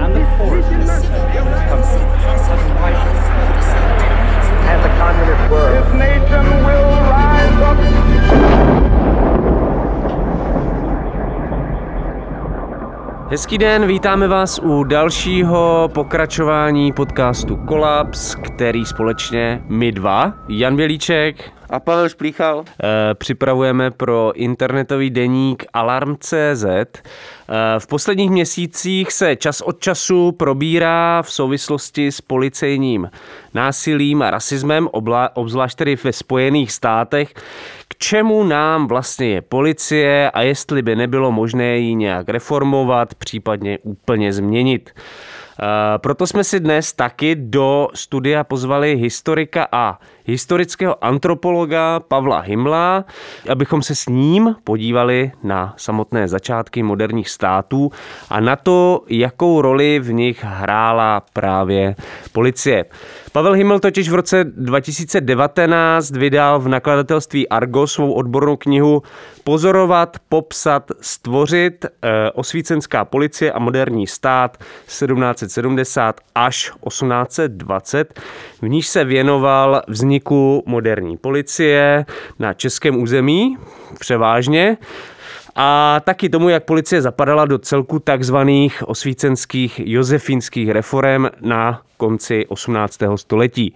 and the poorest in this country has widened. And the communist world. This nation will rise up. Hezký den, vítáme vás u dalšího pokračování podcastu Kolaps, který společně my dva, Jan Bělíček a Pavel Šplíchal, připravujeme pro internetový deník Alarm.cz. V posledních měsících se čas od času probírá v souvislosti s policejním násilím a rasismem, obzvlášť tedy ve Spojených státech, k čemu nám vlastně je policie a jestli by nebylo možné ji nějak reformovat, případně úplně změnit. Proto jsme si dnes taky do studia pozvali historika a historického antropologa Pavla Himmla, abychom se s ním podívali na samotné začátky moderních států a na to, jakou roli v nich hrála právě policie. Pavel Himmel totiž v roce 2019 vydal v nakladatelství Argo svou odbornou knihu Pozorovat, popsat, stvořit, osvícenská policie a moderní stát 1770 až 1820, v níž se věnoval vzniku moderní policie na českém území převážně a taky tomu, jak policie zapadala do celku takzvaných osvícenských josefínských reforem na konci 18. století.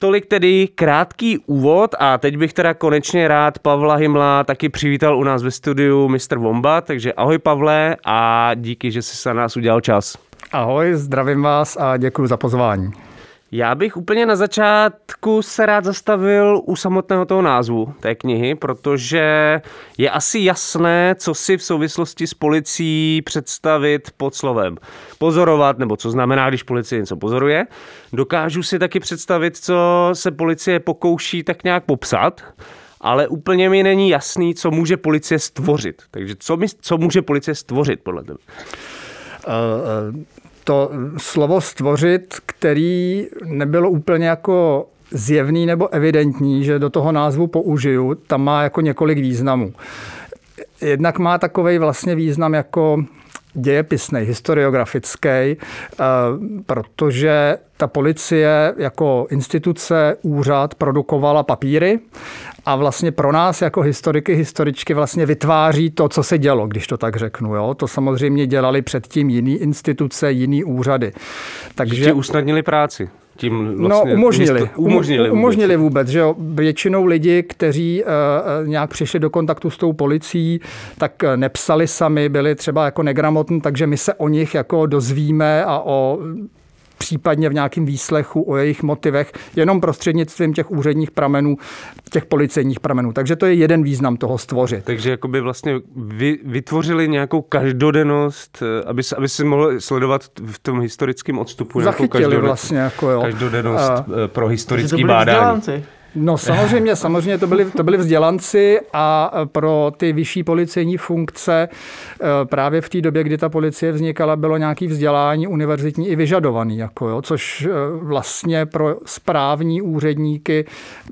Tolik tedy krátký úvod a teď bych teda konečně rád Pavla Himmla taky přivítal u nás ve studiu Mr. Wombat, takže ahoj Pavle a díky, že jsi na nás udělal čas. Ahoj, zdravím vás a děkuji za pozvání. Já bych úplně na začátku se rád zastavil u samotného toho názvu té knihy, protože je asi jasné, co si v souvislosti s policií představit pod slovem pozorovat, nebo co znamená, když policie něco pozoruje. Dokážu si taky představit, co se policie pokouší tak nějak popsat, ale úplně mi není jasný, co může policie stvořit. Takže co může policie stvořit podle tebe? To slovo stvořit, který nebylo úplně jako zjevný nebo evidentní, že do toho názvu použiju, tam má jako několik významů. Jednak má takovej vlastně význam jako dějepisnej, historiografický, protože ta policie jako instituce, úřad produkovala papíry a vlastně pro nás jako historiky, historičky vlastně vytváří to, co se dělo, když to tak řeknu. Jo? To samozřejmě dělali předtím jiný instituce, jiný úřady. Takže ti usnadnili práci. Tím vlastně umožnili vůbec, že jo. Většinou lidi, kteří nějak přišli do kontaktu s tou policií, tak nepsali sami, byli třeba jako negramotní, takže my se o nich jako dozvíme a o případně v nějakém výslechu o jejich motivech, jenom prostřednictvím těch úředních pramenů, těch policejních pramenů. Takže to je jeden význam toho stvořit. Takže jakoby vlastně vytvořili nějakou každodennost, aby si mohl sledovat v tom historickém odstupu. Zachytili vlastně jako jo. Každodennost pro historický bádání. No samozřejmě to byli vzdělanci a pro ty vyšší policejní funkce právě v té době, kdy ta policie vznikala, bylo nějaké vzdělání univerzitní i vyžadovaný, jako jo, což vlastně pro správní úředníky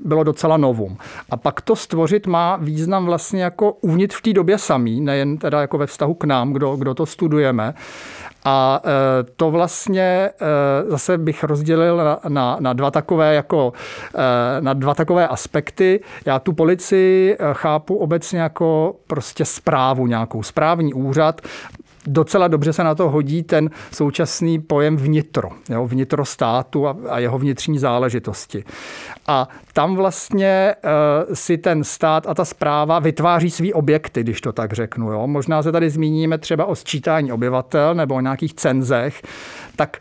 bylo docela novum. A pak to stvořit má význam vlastně jako uvnitř v té době samý, nejen teda jako ve vztahu k nám, kdo to studujeme. A to vlastně zase bych rozdělil na dva takové aspekty. Já tu policii chápu obecně jako prostě správu nějakou, správní úřad. Docela dobře se na to hodí ten současný pojem vnitro, jo, vnitro státu a jeho vnitřní záležitosti. A tam vlastně si ten stát a ta správa vytváří svý objekty, když to tak řeknu. Jo. Možná se tady zmíníme třeba o sčítání obyvatel nebo o nějakých cenzech, tak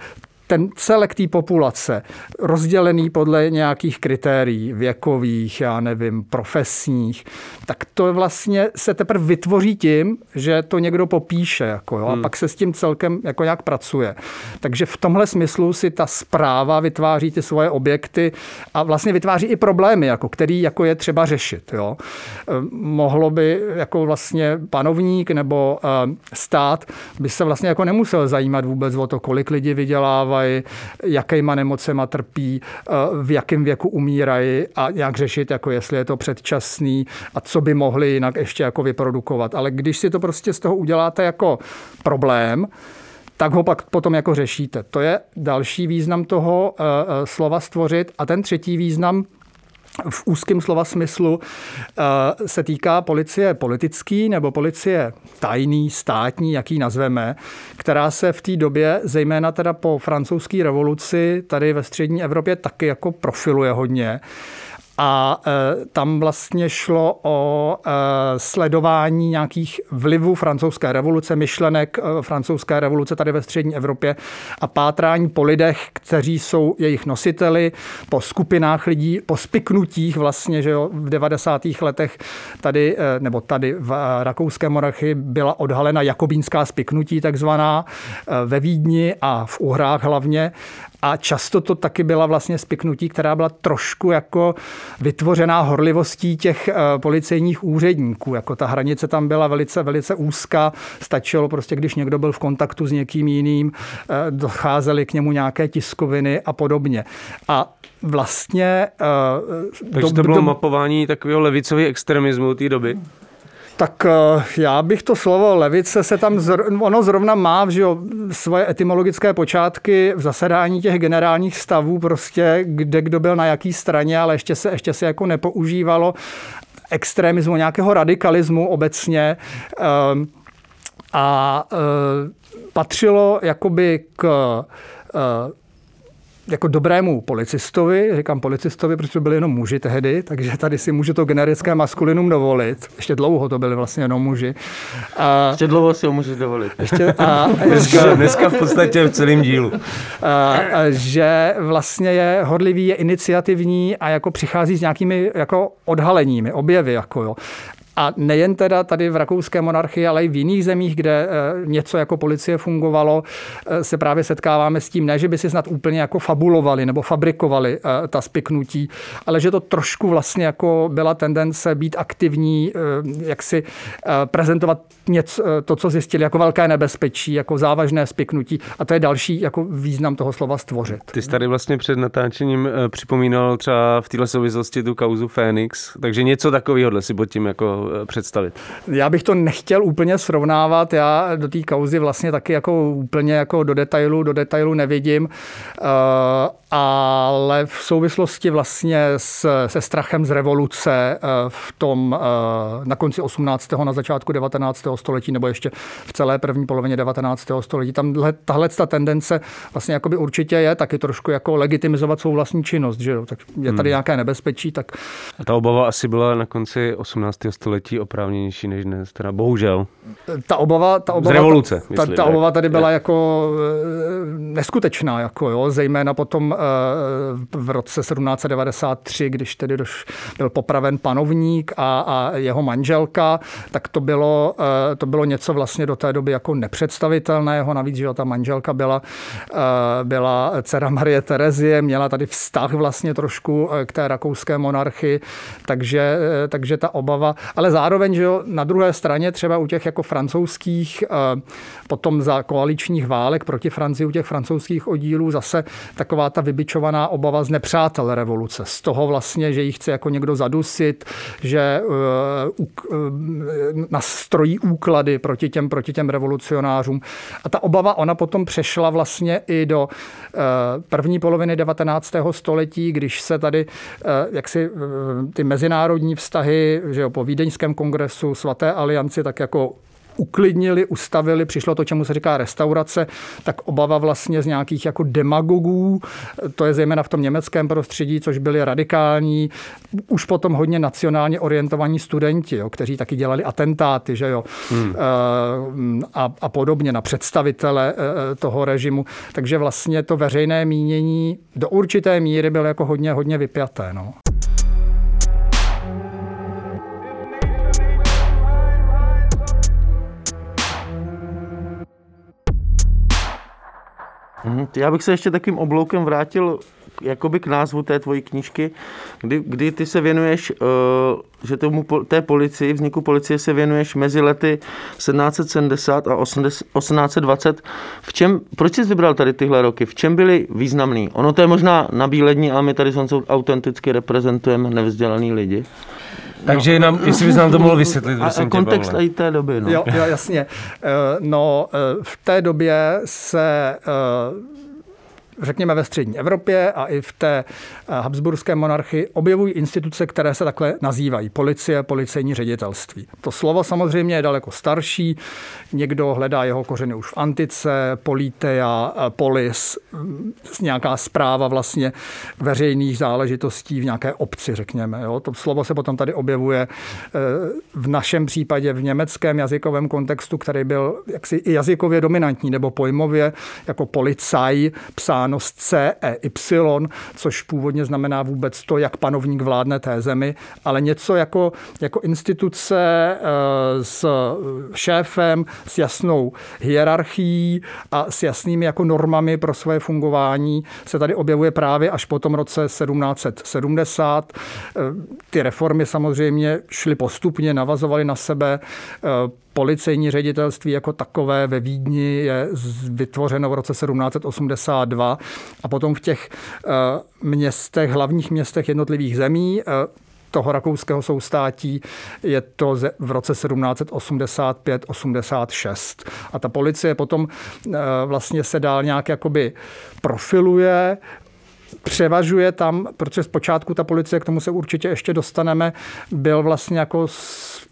ten celek té populace, rozdělený podle nějakých kritérií věkových, já nevím, profesních, tak to vlastně se teprve vytvoří tím, že to někdo popíše, jako, jo, a pak se s tím celkem jako nějak pracuje. Takže v tomhle smyslu si ta zpráva vytváří ty svoje objekty a vlastně vytváří i problémy, jako, který jako je třeba řešit. Jo. Mohlo by jako vlastně panovník nebo stát by se vlastně jako nemusel zajímat vůbec o to, kolik lidí vydělává, jakýma nemocema trpí, v jakém věku umírají a jak řešit, jako jestli je to předčasný a co by mohli jinak ještě jako vyprodukovat. Ale když si to prostě z toho uděláte jako problém, tak ho pak potom jako řešíte. To je další význam toho slova stvořit. A ten třetí význam v úzkém slova smyslu se týká policie politický nebo policie tajný, státní, jak ji nazveme, která se v té době, zejména teda po francouzské revoluci, tady ve střední Evropě taky jako profiluje hodně. A tam vlastně šlo o sledování nějakých vlivů francouzské revoluce, myšlenek francouzské revoluce tady ve střední Evropě a pátrání po lidech, kteří jsou jejich nositeli, po skupinách lidí, po spiknutích vlastně, že jo, v 90. letech tady, nebo tady v rakouské monarchii byla odhalena jakobínská spiknutí takzvaná ve Vídni a v Uhrách hlavně. A často to taky byla vlastně spiknutí, která byla trošku jako vytvořená horlivostí těch policejních úředníků. Jako ta hranice tam byla velice, velice úzká. Stačilo prostě, když někdo byl v kontaktu s někým jiným, docházely k němu nějaké tiskoviny a podobně. A vlastně... Takže to bylo mapování takového levicového extremismu té doby? Tak já bych to slovo levice se tam, ono zrovna má, že jo, svoje etymologické počátky v zasedání těch generálních stavů prostě, kde kdo byl na jaký straně, ale ještě se jako nepoužívalo extremismu, nějakého radikalismu obecně a patřilo jakoby k jako dobrému policistovi, říkám policistovi, protože byli jenom muži tehdy, takže tady si můžu to generické maskulinum dovolit. Ještě dlouho to byli vlastně jenom muži. Ještě dlouho si ho můžeš dovolit. Dneska v podstatě v celém dílu. Že vlastně je horlivý, je iniciativní a jako přichází s nějakými jako odhaleními, objevy. Jako jo. A nejen teda tady v rakouské monarchii, ale i v jiných zemích, kde něco jako policie fungovalo, se právě setkáváme s tím, ne, že by si snad úplně jako fabulovali nebo fabrikovali ta spiknutí, ale že to trošku vlastně jako byla tendence být aktivní, jak si prezentovat něco, to, co zjistili, jako velké nebezpečí, jako závažné spiknutí. A to je další jako význam toho slova stvořit. Ty jsi tady vlastně před natáčením připomínal třeba v této souvislosti tu kauzu Fénix, takže něco takového si pod tím jako představit. Já bych to nechtěl úplně srovnávat. Já do té kauzy vlastně taky jako úplně jako do detailu nevidím. Ale v souvislosti vlastně se strachem z revoluce v tom na konci 18. na začátku 19. století nebo ještě v celé první polovině 19. století. Tam tahle tendence vlastně jakoby určitě je taky trošku jako legitimizovat svou vlastní činnost, že jo? Tak je tady nějaké nebezpečí, tak... A ta obava asi byla na konci 18. století oprávněnější než dnes, teda bohužel. Ta obava z revoluce, myslím, ta obava tady byla jako neskutečná, jako jo, zejména potom v roce 1793, když tedy byl popraven panovník a jeho manželka, tak to bylo něco vlastně do té doby jako nepředstavitelného. Navíc, že ta manželka byla dcera Marie Terezie, měla tady vztah vlastně trošku k té rakouské monarchii, takže ta obava, ale zároveň, že jo, na druhé straně třeba u těch jako francouzských, potom za koaličních válek proti Francii, u těch francouzských oddílů zase taková ta vybičovaná obava z nepřátel revoluce. Z toho vlastně, že ji chce jako někdo zadusit, že nastrojí úklady proti těm revolucionářům. A ta obava, ona potom přešla vlastně i do první poloviny 19. století, když se tady jaksi ty mezinárodní vztahy, že jo, po Vídeňském kongresu, Svaté alianci, tak jako uklidnili, ustavili, přišlo to, čemu se říká restaurace, tak obava vlastně z nějakých jako demagogů, to je zejména v tom německém prostředí, což byli radikální, už potom hodně nacionálně orientovaní studenti, jo, kteří taky dělali atentáty, že jo, a podobně na představitele toho režimu. Takže vlastně to veřejné mínění do určité míry bylo jako hodně vypjaté, no. Já bych se ještě takým obloukem vrátil jakoby k názvu té tvojí knížky, kdy ty se věnuješ, že té policii, vzniku policie se věnuješ mezi lety 1770 a 1820. Proč jsi vybral tady tyhle roky? V čem byly významný? Ono to je možná nabílední, ale my tady autenticky reprezentujeme nevzdělaný lidi. Takže no. Jestli bys nám to mohl vysvětlit. A kontext i té doby. No. Jo, jasně. No, v té době se, řekněme, ve střední Evropě a i v té habsburské monarchii objevují instituce, které se takhle nazývají. Policie, policejní ředitelství. To slovo samozřejmě je daleko starší. Někdo hledá jeho kořeny už v antice, politeia, polis, nějaká správa vlastně veřejných záležitostí v nějaké obci, řekněme. Jo? To slovo se potom tady objevuje v našem případě v německém jazykovém kontextu, který byl jaksi i jazykově dominantní nebo pojmově jako policaj, psán C-E-Y, což původně znamená vůbec to, jak panovník vládne té zemi, ale něco jako instituce s šéfem, s jasnou hierarchií a s jasnými jako normami pro své fungování se tady objevuje právě až po tom roce 1770. Ty reformy samozřejmě šly postupně, navazovaly na sebe. Policejní ředitelství jako takové ve Vídni je vytvořeno v roce 1782 a potom v těch městech, hlavních městech jednotlivých zemí toho rakouského soustátí je to v roce 1785-86. A ta policie potom vlastně se dál nějak jakoby profiluje, převažuje tam, protože zpočátku ta policie, k tomu se určitě ještě dostaneme, byl vlastně jako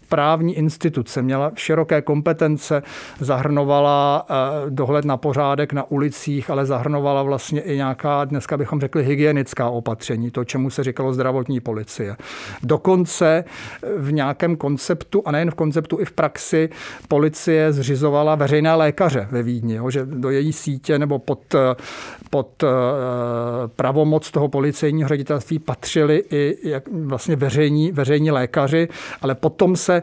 správní instituce, měla široké kompetence, zahrnovala dohled na pořádek na ulicích, ale zahrnovala vlastně i nějaká, dneska bychom řekli, hygienická opatření, to, čemu se říkalo zdravotní policie. Dokonce v nějakém konceptu, a nejen v konceptu, i v praxi, policie zřizovala veřejné lékaře ve Vídni, jo, že do její sítě nebo pod pravomoc toho policejního ředitelství patřili i vlastně veřejní lékaři, ale potom se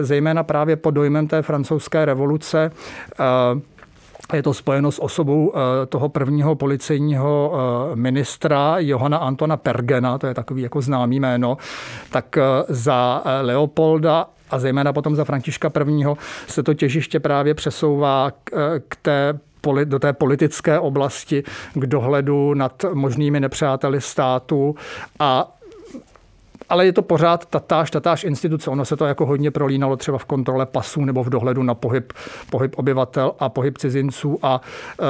zejména právě pod dojmem té francouzské revoluce je to spojeno s osobou toho prvního policejního ministra Johanna Antona Pergena, to je takový jako známý jméno, tak za Leopolda a zejména potom za Františka I. se to těžiště právě přesouvá k té do té politické oblasti, k dohledu nad možnými nepřáteli státu ale je to pořád tatáž instituce. Ono se to jako hodně prolínalo třeba v kontrole pasů nebo v dohledu na pohyb obyvatel a pohyb cizinců. A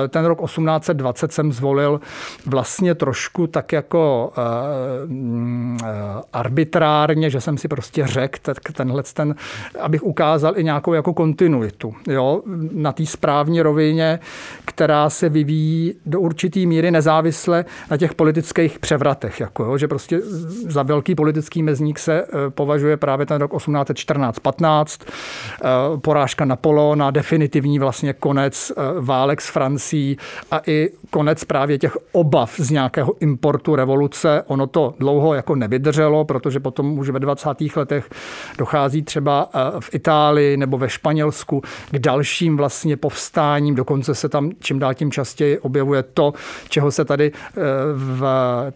ten rok 1820 jsem zvolil vlastně trošku tak jako arbitrárně, že jsem si prostě řekl, abych ukázal i nějakou jako kontinuitu, jo, na té správní rovině, která se vyvíjí do určitý míry nezávisle na těch politických převratech, jako jo, že prostě za velký politický mezník se považuje právě ten rok 1814-15, porážka Napoleona, definitivní vlastně konec válek s Francií a i konec právě těch obav z nějakého importu revoluce. Ono to dlouho jako nevydrželo, protože potom už ve 20. letech dochází třeba v Itálii nebo ve Španělsku k dalším vlastně povstáním. Dokonce se tam čím dál tím častěji objevuje to, čeho se tady v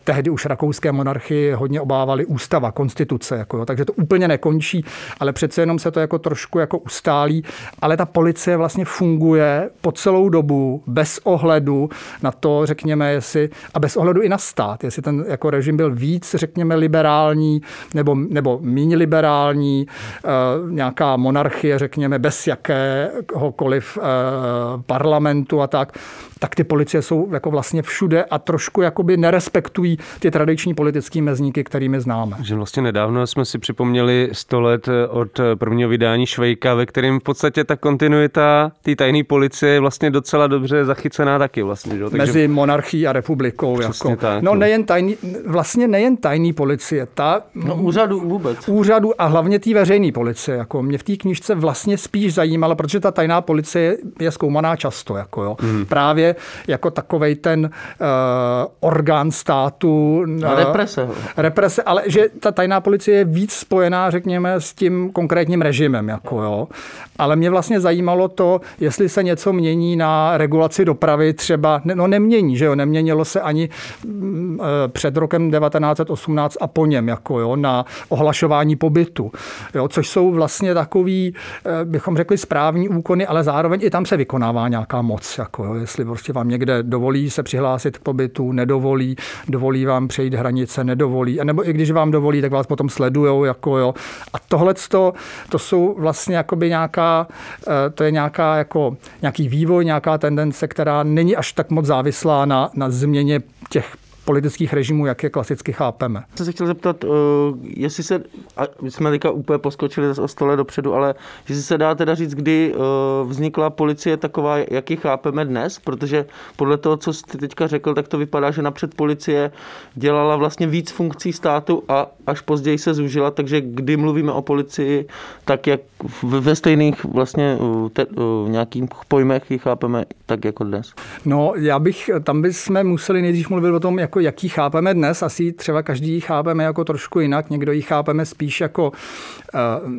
tehdy už rakouské monarchii hodně obávali, ústava, konstituce, jako jo, takže to úplně nekončí, ale přece jenom se to jako trošku jako ustálí, ale ta policie vlastně funguje po celou dobu bez ohledu na to, řekněme, a bez ohledu i na stát, jestli ten jako režim byl víc, řekněme, liberální nebo méně liberální, nějaká monarchie, řekněme, bez jakéhokoliv parlamentu a tak ty policie jsou jako vlastně všude a trošku jakoby nerespektují ty tradiční politické mezníky, kterými známe. Takže vlastně nedávno jsme si připomněli 100 let od prvního vydání Švejka, ve kterém v podstatě ta kontinuita té tajné policie je vlastně docela dobře zachycená taky vlastně. Jo? Takže... Mezi monarchií a republikou. Přesně jako. Tak, no nejen tajný, vlastně nejen tajný policie. Ta, no úřadu vůbec. Úřadu a hlavně té veřejné policie. Jako. Mě v té knížce vlastně spíš zajímala, protože ta tajná policie je zkoumaná často. Jako, jo. Hmm. Právě jako takovej ten orgán státu. Represe, ale že ta tajná policie je víc spojená, řekněme, s tím konkrétním režimem. Jako, jo. Ale mě vlastně zajímalo to, jestli se něco mění na regulaci dopravy třeba, no nemění, že jo, neměnilo se ani před rokem 1918 a po něm, jako jo, na ohlašování pobytu, jo, což jsou vlastně takový, bychom řekli, správní úkony, ale zároveň i tam se vykonává nějaká moc, jako jo, jestli prostě vám někde dovolí se přihlásit k pobytu, nedovolí, dovolí vám přejít hranice, nedovolí, nebo i když vám dovolí, tak vás potom sledujou, jako jo. A tohleto, to jsou vlastně jakoby nějaká, to je nějaká jako nějaký vývoj, nějaká tendence, která není až tak moc závislá na změně těch politických režimů, jak je klasicky chápeme. Já jsem se chtěl zeptat, jestli se, a my jsme teďka úplně poskočili zase o 100 let dopředu, ale jestli se dá teda říct, kdy vznikla policie taková, jak ji chápeme dnes, protože podle toho, co jste teďka řekl, tak to vypadá, že napřed policie dělala vlastně víc funkcí státu a až později se zúžila, takže kdy mluvíme o policii, tak jak ve stejných vlastně nějakých pojmech ji chápeme tak jako dnes. No, tam bychom museli nejdřív mluvit o tom, jako jak ji chápeme dnes, asi třeba každý ji chápeme jako trošku jinak, někdo ji chápeme spíš jako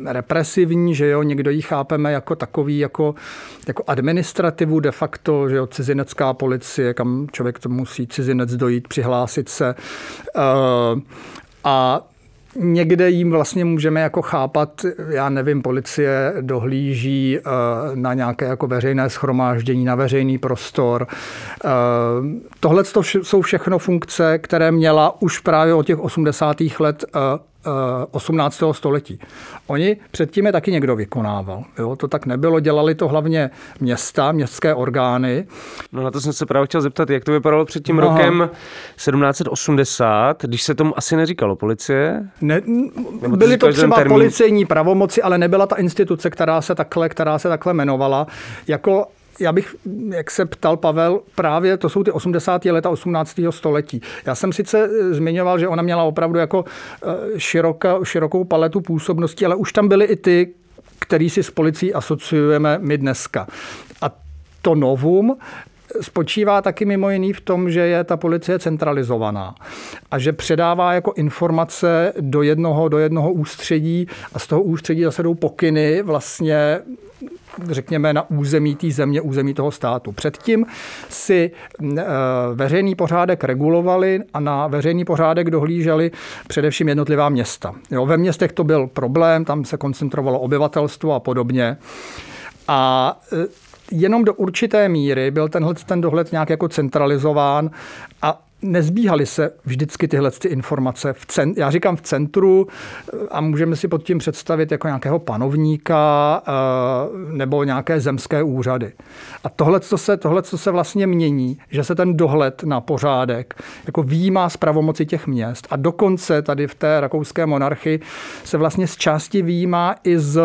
represivní, že jo, někdo ji chápeme jako takový, jako administrativu de facto, že jo, cizinecká policie, kam člověk to musí cizinec dojít, přihlásit se a někde jim vlastně můžeme jako chápat, já nevím, policie dohlíží na nějaké jako veřejné shromáždění, na veřejný prostor. Tohle jsou všechno funkce, které měla už právě od těch 80. let 18. století. Oni předtím je taky někdo vykonával. Jo? To tak nebylo, dělali to hlavně města, městské orgány. No na to jsem se právě chtěl zeptat, jak to vypadalo před tím rokem 1780, když se tomu asi neříkalo policie? Ne, byly to třeba policejní pravomoci, ale nebyla ta instituce, která se takhle jmenovala. Jako já bych, jak se ptal Pavel, právě to jsou ty 80. leta 18. století. Já jsem sice zmiňoval, že ona měla opravdu jako širokou paletu působností, ale už tam byly i ty, který si s policií asociujeme my dneska. A to novum spočívá taky mimo jiný v tom, že je ta policie centralizovaná a že předává jako informace do jednoho ústředí a z toho ústředí zase jdou pokyny vlastně, řekněme, na území té země, území toho státu. Předtím si veřejný pořádek regulovali a na veřejný pořádek dohlíželi především jednotlivá města. Jo, ve městech to byl problém, tam se koncentrovalo obyvatelstvo a podobně. A jenom do určité míry byl ten dohled nějak jako centralizován a nezbíhaly se vždycky tyhle informace. Já říkám v centru a můžeme si pod tím představit jako nějakého panovníka nebo nějaké zemské úřady. A tohle, co se vlastně mění, že se ten dohled na pořádek jako vyjímá z pravomoci těch měst a dokonce tady v té rakouské monarchii se vlastně z části vyjímá i z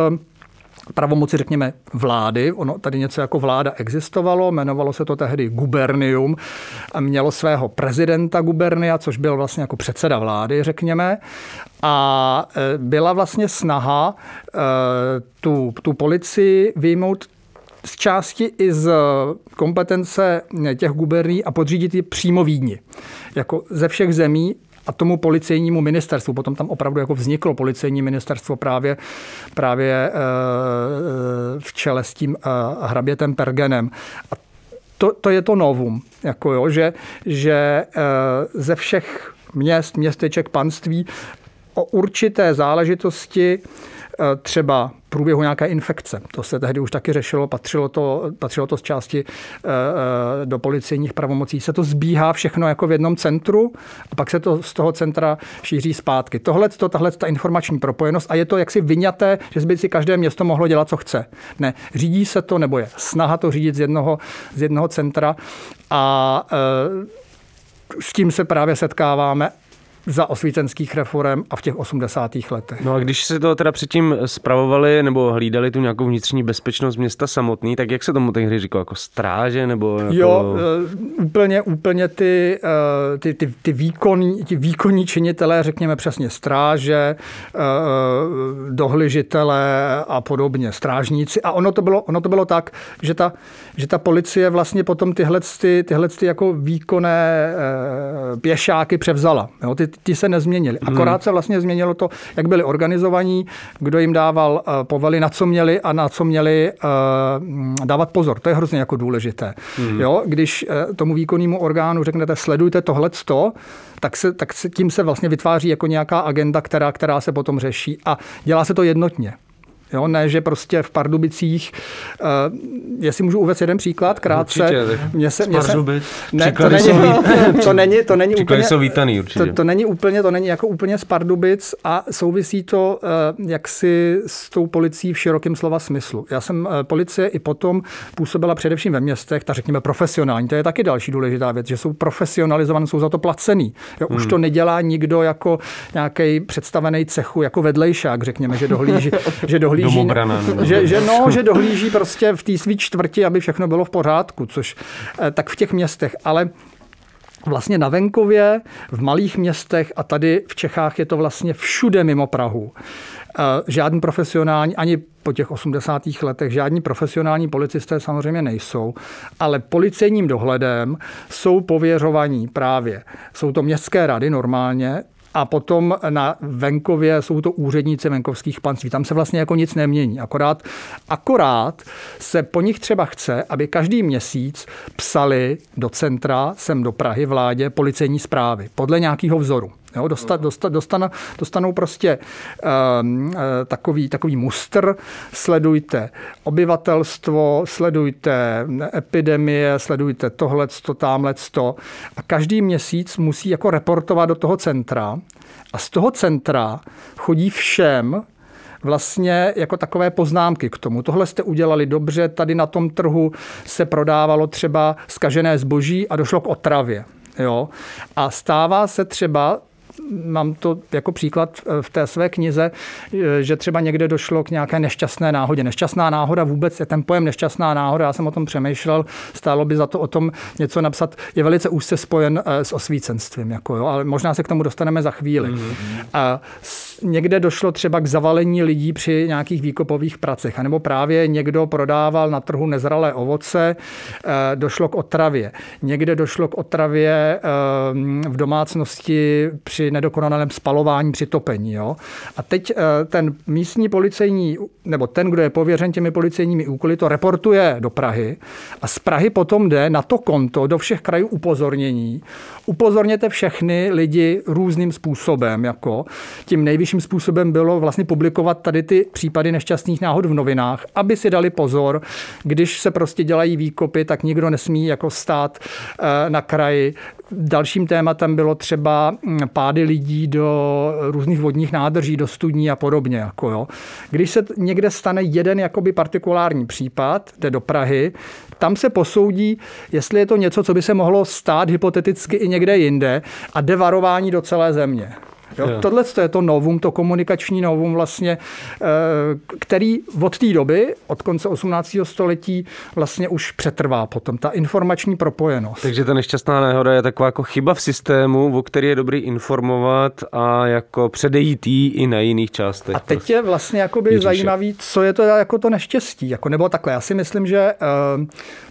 pravomoci, řekněme, vlády. Ono tady něco jako vláda existovalo, jmenovalo se to tehdy gubernium a mělo svého prezidenta gubernia, což byl vlastně jako předseda vlády, řekněme. A byla vlastně snaha tu policii vyjmout z části i z kompetence těch guberní a podřídit ji přímo Vídni. Jako ze všech zemí a tomu policejnímu ministerstvu. Potom tam opravdu jako vzniklo policejní ministerstvo právě v čele s tím hrabětem Pergenem. A to je to novum, jako jo, že ze všech měst, městeček, panství o určité záležitosti třeba průběhu nějaké infekce. To se tehdy už taky řešilo, patřilo to z části do policejních pravomocí. Se to zbíhá všechno jako v jednom centru a pak se to z toho centra šíří zpátky. Tahle ta informační propojenost a je to jaksi vyňaté, že by si každé město mohlo dělat, co chce. Ne, řídí se to, nebo je snaha to řídit z jednoho centra a s tím se právě setkáváme za osvícenských reforem a v těch 80. letech. No a když se to teda předtím spravovali nebo hlídali tu nějakou vnitřní bezpečnost města samotný, tak jak se tomu tehdy říkalo? Jako stráže nebo... Jako... Jo, úplně ty výkonní činitelé, řekněme přesně stráže, dohlížitelé a podobně, strážníci. A ono to bylo tak, že ta policie vlastně potom tyhle jako výkonné pěšáky převzala. Jo, ty se nezměnily. Akorát se vlastně změnilo to, jak byli organizovaní, kdo jim dával povely, na co měli dávat pozor. To je hrozně jako důležité. Jo, když tomu výkonnému orgánu řeknete, sledujte tohleto, tak se tím se vlastně vytváří jako nějaká agenda, která se potom řeší. A dělá se to jednotně. Jo, ne, že prostě v Pardubicích, jestli můžu uvést jeden příklad, krátce. Určitě, to není úplně z Pardubic a souvisí to jaksi s tou policií v širokém slova smyslu. Já jsem policie i potom působila především ve městech, ta řekněme profesionální, to je taky další důležitá věc, že jsou profesionalizovaní, jsou za to placený. Jo, už to nedělá nikdo jako nějaký představený cechu, jako vedlejšák, řekněme, že dohlíží, že dohlíží prostě v té svý čtvrti, aby všechno bylo v pořádku, což tak v těch městech, ale vlastně na venkově, v malých městech a tady v Čechách je to vlastně všude mimo Prahu. Žádný profesionální, ani po těch 80. letech, žádní profesionální policisté samozřejmě nejsou, ale policejním dohledem jsou pověřovaní právě, jsou to městské rady normálně, a potom na venkově jsou to úředníci venkovských panství. Tam se vlastně jako nic nemění. Akorát se po nich třeba chce, aby každý měsíc psali do centra, sem do Prahy vládě, policejní zprávy podle nějakého vzoru. Jo, dostanou prostě takový mustr, sledujte obyvatelstvo, sledujte epidemie, sledujte tohleto, támhleto a každý měsíc musí jako reportovat do toho centra a z toho centra chodí všem vlastně jako takové poznámky k tomu. Tohle jste udělali dobře, tady na tom trhu se prodávalo třeba zkažené zboží a došlo k otravě. Jo? A stává se třeba, mám to jako příklad v té své knize, že třeba někde došlo k nějaké nešťastné náhodě. Nešťastná náhoda vůbec je ten pojem nešťastná náhoda, já jsem o tom přemýšlel, stálo by za to o tom něco napsat, je velice úzce spojen s osvícenstvím, jako jo, ale možná se k tomu dostaneme za chvíli. A někde došlo třeba k zavalení lidí při nějakých výkopových pracech, anebo právě někdo prodával na trhu nezralé ovoce, došlo k otravě. Někde došlo k otravě v domácnosti při nedokonalém spalování, při topení. Jo? A teď ten místní policejní, nebo ten, kdo je pověřen těmi policejními úkoly, to reportuje do Prahy a z Prahy potom jde na to konto do všech krajů upozornění. Upozorněte všechny lidi různým způsobem. Jako. Tím nejvyšším způsobem bylo vlastně publikovat tady ty případy nešťastných náhod v novinách, aby si dali pozor, když se prostě dělají výkopy, tak nikdo nesmí jako stát na kraji. Dalším tématem bylo třeba pády lidí do různých vodních nádrží, do studní a podobně. Jako jo. Když se někde stane jeden jakoby partikulární případ, jde do Prahy, tam se posoudí, jestli je to něco, co by se mohlo stát hypoteticky i někde jinde a jde varování do celé země. Jo, tohle je to novum, to komunikační novum vlastně, který od té doby, od konce 18. století vlastně už přetrvá potom, ta informační propojenost. Takže ta nešťastná náhoda je taková jako chyba v systému, o který je dobrý informovat a jako předejít jí i na jiných částech. A teď je vlastně jakoby zajímavý, co je to jako to neštěstí, jako, nebo takhle. Já si myslím, že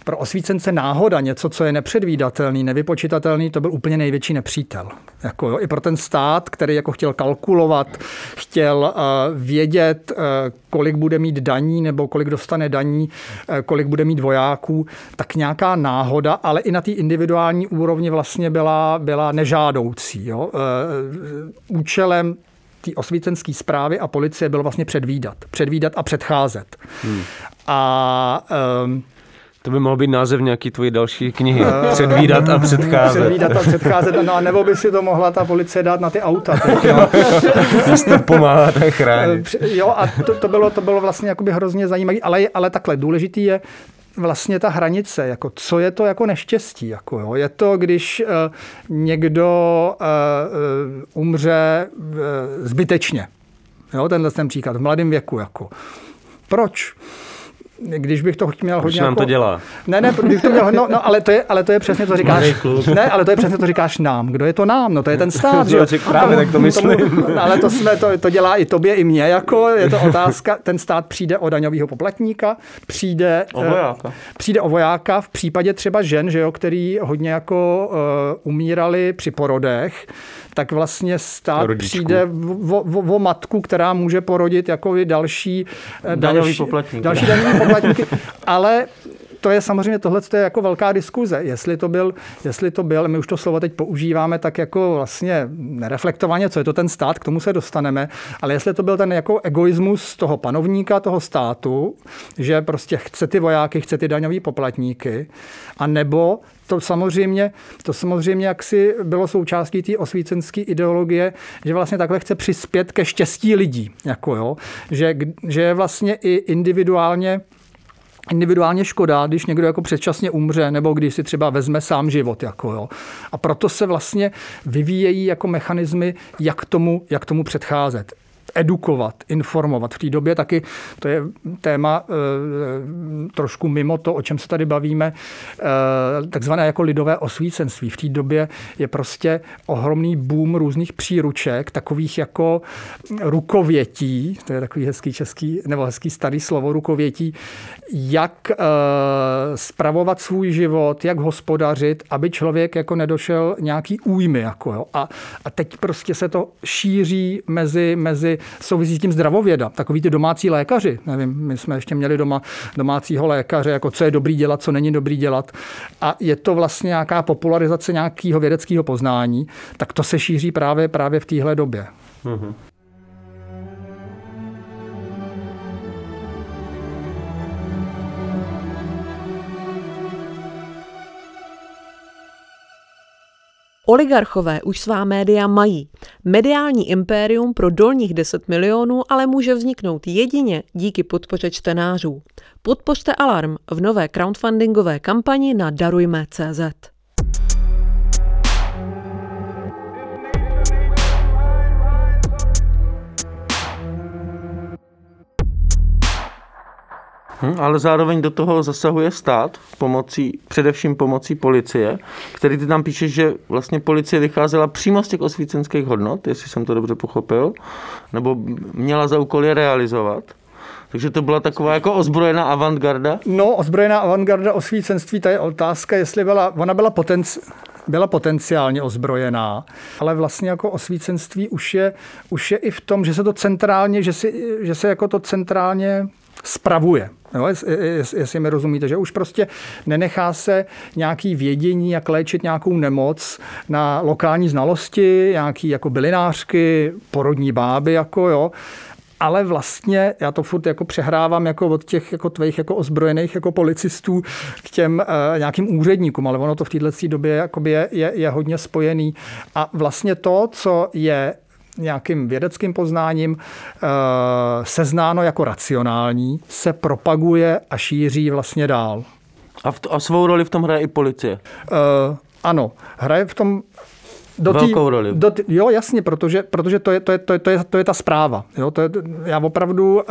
pro osvícence náhoda, něco, co je nepředvídatelný, nevypočitatelný, to byl úplně největší nepřítel. Jako, jo, i pro ten stát, který jako chtěl kalkulovat, chtěl vědět, kolik bude mít daní nebo kolik dostane daní, kolik bude mít vojáků, tak nějaká náhoda, ale i na té individuální úrovni vlastně byla nežádoucí. Jo? Účelem té osvícenské správy a policie bylo vlastně předvídat a předcházet. A to by mohl být název nějaký tvojí další knihy. Předvídat a předcházet. No, nebo by si to mohla ta policie dát na ty auta. To pomáhá tak chránit. Jo, a to bylo vlastně jakoby hrozně zajímavé, ale takhle důležitý je vlastně ta hranice, jako co je to jako neštěstí, jako jo? Je to, když někdo umře zbytečně. Jo, tenhle ten příklad v mladém věku, jako. Proč? Když bych to měl hodně nám jako... to dělá. Ne, když to měl no, ale to je přesně to říkáš. Ne, ale to je přesně to říkáš nám. Kdo je to nám? No to je ten stát, že? Právě tak to myslím. Ale to dělá i tobě i mně, jako je to otázka, ten stát přijde o daňového poplatníka, přijde o vojáka. V případě třeba žen, že jo, který hodně jako umírali při porodech, tak vlastně stát rodičku. Přijde o matku, která může porodit jako další daňový poplatníky. Ale to je samozřejmě, tohle je jako velká diskuze. Jestli to byl, my už to slovo teď používáme tak jako vlastně nereflektovaně, co je to ten stát, k tomu se dostaneme, ale jestli to byl ten jako egoismus toho panovníka, toho státu, že prostě chce ty vojáky, chce ty daňový poplatníky, a nebo to samozřejmě jaksi bylo součástí té osvícenské ideologie, že vlastně takhle chce přispět ke štěstí lidí, jako jo, že je vlastně i individuálně škoda, když někdo jako předčasně umře, nebo když si třeba vezme sám život, jako jo. A proto se vlastně vyvíjejí jako mechanismy, jak tomu předcházet. Edukovat, informovat. V té době taky, to je téma trošku mimo to, o čem se tady bavíme, takzvané jako lidové osvícenství. V té době je prostě ohromný boom různých příruček, takových jako rukovětí, to je takový hezký český, nebo hezký starý slovo rukovětí, jak spravovat svůj život, jak hospodařit, aby člověk jako nedošel nějaký újmy. Jako, jo. A teď prostě se to šíří mezi souvisí s tím zdravověda. Takový ty domácí lékaři. Nevím, my jsme ještě měli doma domácího lékaře, jako co je dobrý dělat, co není dobrý dělat. A je to vlastně nějaká popularizace nějakého vědeckého poznání, tak to se šíří právě v téhle době. Mm-hmm. Oligarchové už svá média mají. Mediální impérium pro dolních 10 milionů ale může vzniknout jedině díky podpoře čtenářů. Podpořte Alarm v nové crowdfundingové kampani na Darujme.cz. Ale zároveň do toho zasahuje stát především pomocí policie, který ty tam píše, že vlastně policie vycházela přímo z těch osvícenských hodnot, jestli jsem to dobře pochopil, nebo měla za úkol je realizovat. Takže to byla taková jako ozbrojená avantgarda? No, ozbrojená avantgarda osvícenství, ta je otázka, jestli byla potenciálně ozbrojená, ale vlastně jako osvícenství už je i v tom, že se to centrálně, že se to centrálně spravuje. No, jestli mi rozumíte, že už prostě nenechá se nějaký vědění, jak léčit nějakou nemoc na lokální znalosti, nějaký jako bylinářky, porodní báby, jako jo. Ale vlastně já to furt jako přehrávám jako od těch jako tvých jako ozbrojených jako policistů k těm nějakým úředníkům, ale ono to v této době je hodně spojený. A vlastně to, co je nějakým vědeckým poznáním seznáno jako racionální, se propaguje a šíří vlastně dál. A svou roli v tom hraje i policie? Ano, hraje v tom velkou roli. Jo, jasně, protože to je ta zpráva. Jo, já opravdu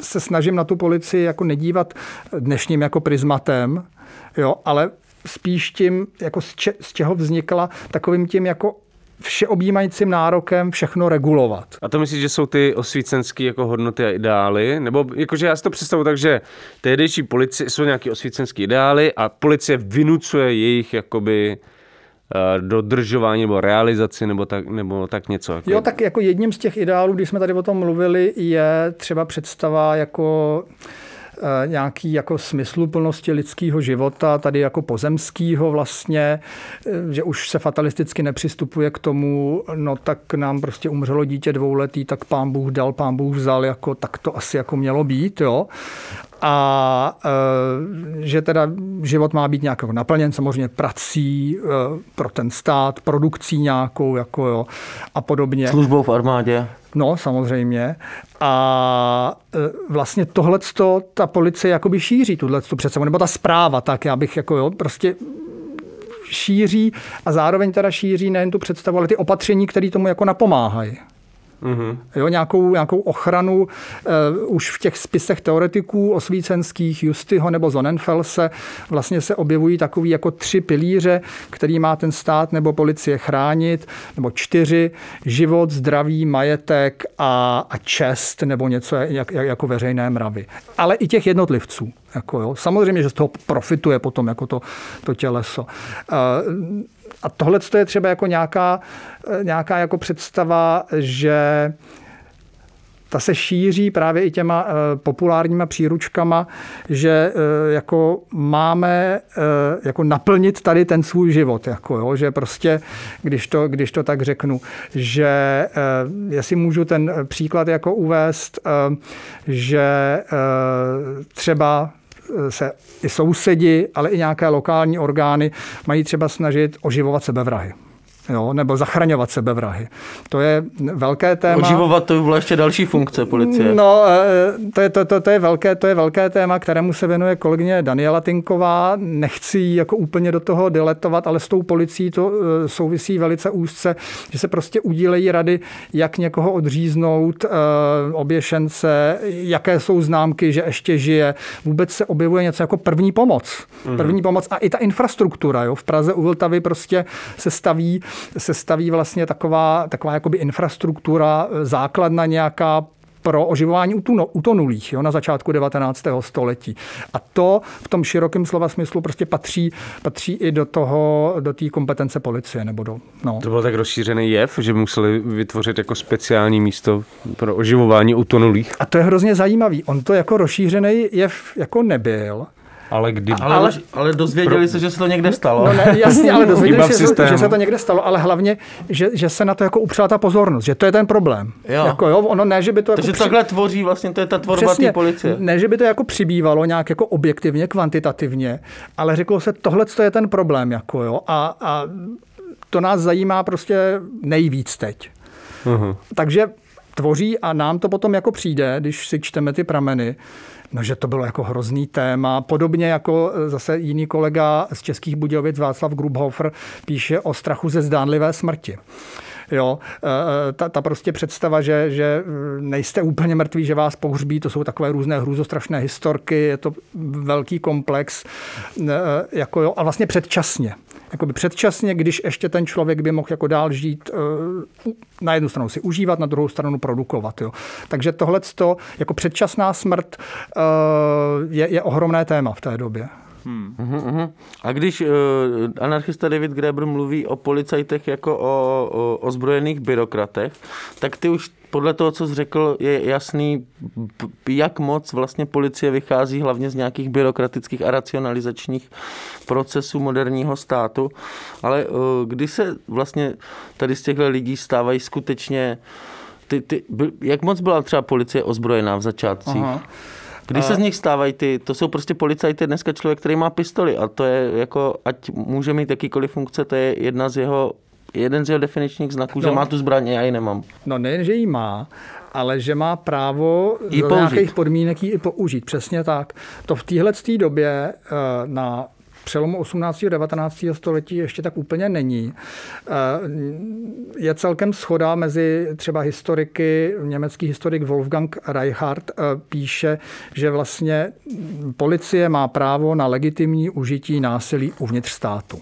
se snažím na tu policii jako nedívat dnešním jako prismatem, jo, ale spíš tím, jako z čeho vznikla, takovým tím jako všeobjímajícím nárokem všechno regulovat. A to myslíš, že jsou ty osvícenské jako hodnoty a ideály? Nebo jakože já si to představu tak, že tehdejší policie jsou nějaké osvícenské ideály a policie vynucuje jejich jakoby dodržování nebo realizaci nebo tak něco. Jako... Jo, tak jako jedním z těch ideálů, když jsme tady o tom mluvili, je třeba představa jako... nějaký jako smysluplnosti lidského života, tady jako pozemského vlastně, že už se fatalisticky nepřistupuje k tomu, no tak nám prostě umřelo dítě 2letý, tak pán Bůh dal, pán Bůh vzal, jako tak to asi jako mělo být, jo. a že teda život má být nějak naplněn samozřejmě prací pro ten stát, produkcí nějakou jako jo, a podobně. Službou v armádě. No, samozřejmě. A vlastně tohleto ta policie jakoby šíří tuhleto před sebou, nebo ta zpráva, tak já bych jako jo, prostě šíří a zároveň teda šíří nejen tu představu, ale ty opatření, které tomu jako napomáhají. Mm-hmm. Jo, nějakou ochranu už v těch spisech teoretiků osvícenských Justyho nebo Zonenfelse vlastně se objevují takový jako 3 pilíře, který má ten stát nebo policie chránit, nebo 4, život, zdraví, majetek a čest nebo něco jako veřejné mravy. Ale i těch jednotlivců. Jako jo. Samozřejmě, že z toho profituje potom jako to těleso. A tohle je třeba jako nějaká jako představa, že ta se šíří právě i těma populárníma příručkama, že jako máme jako naplnit tady ten svůj život. Jako jo, že prostě, když to tak řeknu, že jestli můžu ten příklad jako uvést, že třeba se i sousedi, ale i nějaké lokální orgány mají třeba snažit oživovat sebevrahy. Jo, nebo zachraňovat sebevrahy. To je velké téma. Oživovat, to byla ještě další funkce policie. No, to je velké téma, kterému se věnuje kolegyně Daniela Tinková. Nechci jako úplně do toho diletovat, ale s tou policií to souvisí velice úzce, že se prostě udílejí rady, jak někoho odříznout, oběšence, jaké jsou známky, že ještě žije. Vůbec se objevuje něco jako první pomoc. Mm-hmm. První pomoc a i ta infrastruktura. Jo. V Praze u Vltavy prostě se staví vlastně taková jakoby infrastruktura, základna nějaká pro oživování utonulých jo, na začátku 19. století. A to v tom širokém slova smyslu prostě patří i do té kompetence policie. Nebo no. To byl tak rozšířený jev, že museli vytvořit jako speciální místo pro oživování utonulých. A to je hrozně zajímavý. On to jako rozšířený jev jako nebyl. Ale dozvěděli se, že se to někde stalo. No ne, jasně, ale dozvěděli se, že se to někde stalo, ale hlavně, že se na to jako upřela ta pozornost, že to je ten problém. Jo. Jako, jo, ono ne, že by to jako takhle tvoří, vlastně to je ta tvorba té policie. Ne, že by to jako přibývalo nějak jako objektivně, kvantitativně, ale řeklo se, tohle je ten problém. Jako, jo, a to nás zajímá prostě nejvíc teď. Uh-huh. Takže tvoří a nám to potom jako přijde, když si čteme ty prameny, no, že to bylo jako hrozný téma. Podobně jako zase jiný kolega z Českých Budějovic, Václav Grubhofer, píše o strachu ze zdánlivé smrti. Jo, ta prostě představa, že nejste úplně mrtví, že vás pohřbí, to jsou takové různé hrůzostrašné historky, je to velký komplex. Jako jo, a vlastně předčasně. Jakoby předčasně, když ještě ten člověk by mohl jako dál žít, na jednu stranu si užívat, na druhou stranu produkovat. Jo. Takže tohleto, jako předčasná smrt, je ohromné téma v té době. A když anarchista David Graeber mluví o policajtech jako o ozbrojených byrokratech, tak ty už podle toho, co jsi řekl, je jasný, jak moc vlastně policie vychází hlavně z nějakých byrokratických a racionalizačních procesů moderního státu. Ale kdy se vlastně tady z těchto lidí stávají skutečně... Jak moc byla třeba policie ozbrojená v začátcích? Aha. Když se z nich stávají to jsou prostě policajti, dneska člověk, který má pistoli a to je jako, ať může mít jakýkoliv funkce, to je jeden z jeho definičních znaků, že má tu zbraň, já ji nemám. No nejen, že ji má, ale že má právo do nějakých podmínek ji i použít, přesně tak. To v téhletý době na přelomu 18. a 19. století ještě tak úplně není. Je celkem shoda mezi třeba historiky, německý historik Wolfgang Reichard píše, že vlastně policie má právo na legitimní užití násilí uvnitř státu.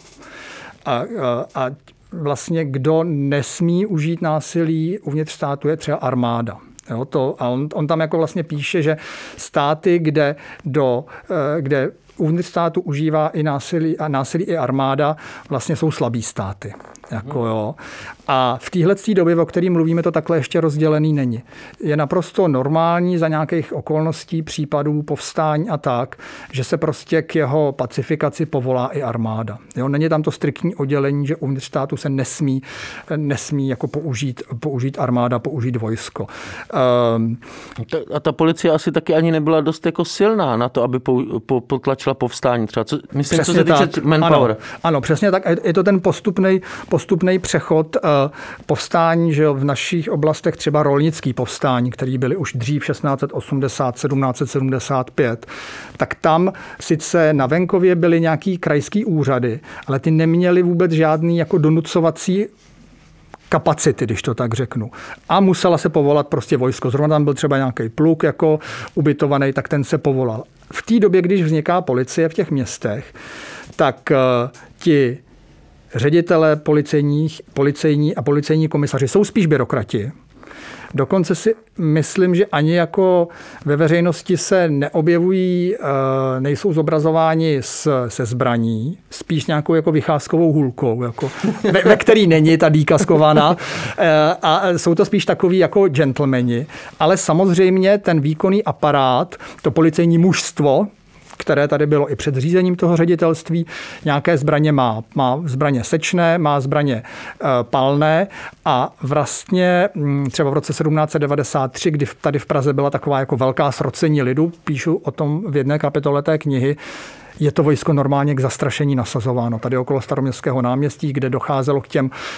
A vlastně kdo nesmí užít násilí uvnitř státu je třeba armáda. Jo, on tam jako vlastně píše, že státy, kde uvnitř státu užívá i násilí i armáda, vlastně jsou slabý státy. Jako, jo. A v téhletý době, o které mluvíme, to takhle ještě rozdělený není. Je naprosto normální za nějakých okolností, případů, povstání a tak, že se prostě k jeho pacifikaci povolá i armáda. Jo, není tam to striktní oddělení, že uvnitř státu se nesmí jako použít armáda, použít vojsko. A ta policie asi taky ani nebyla dost jako silná na to, aby potlačila povstání. Třeba co, myslím, přesně co se týče manpower. Ano, přesně tak. Je to ten postupný přechod povstání, že v našich oblastech třeba rolnický povstání, který byly už dřív 1680, 1775, tak tam sice na venkově byly nějaký krajský úřady, ale ty neměly vůbec žádný jako donucovací kapacity, když to tak řeknu. A musela se povolat prostě vojsko. Zrovna tam byl třeba nějaký pluk jako ubytovaný, tak ten se povolal. V té době, když vzniká policie v těch městech, tak ti ředitelé policejní a policejní komisaři jsou spíš byrokrati. Dokonce si myslím, že ani jako ve veřejnosti se neobjevují, nejsou zobrazováni se zbraní, spíš nějakou jako vycházkovou hůlkou, jako, ve který není ta dýka skovaná. A jsou to spíš takový jako gentlemani. Ale samozřejmě ten výkonný aparát, to policejní mužstvo, které tady bylo i před zřízením toho ředitelství, nějaké zbraně má. Má zbraně sečné, má zbraně palné a vlastně třeba v roce 1793, kdy tady v Praze byla taková jako velká srocení lidu, píšu o tom v jedné kapitole té knihy, je to vojsko normálně k zastrašení nasazováno. Tady okolo Staroměstského náměstí, kde docházelo k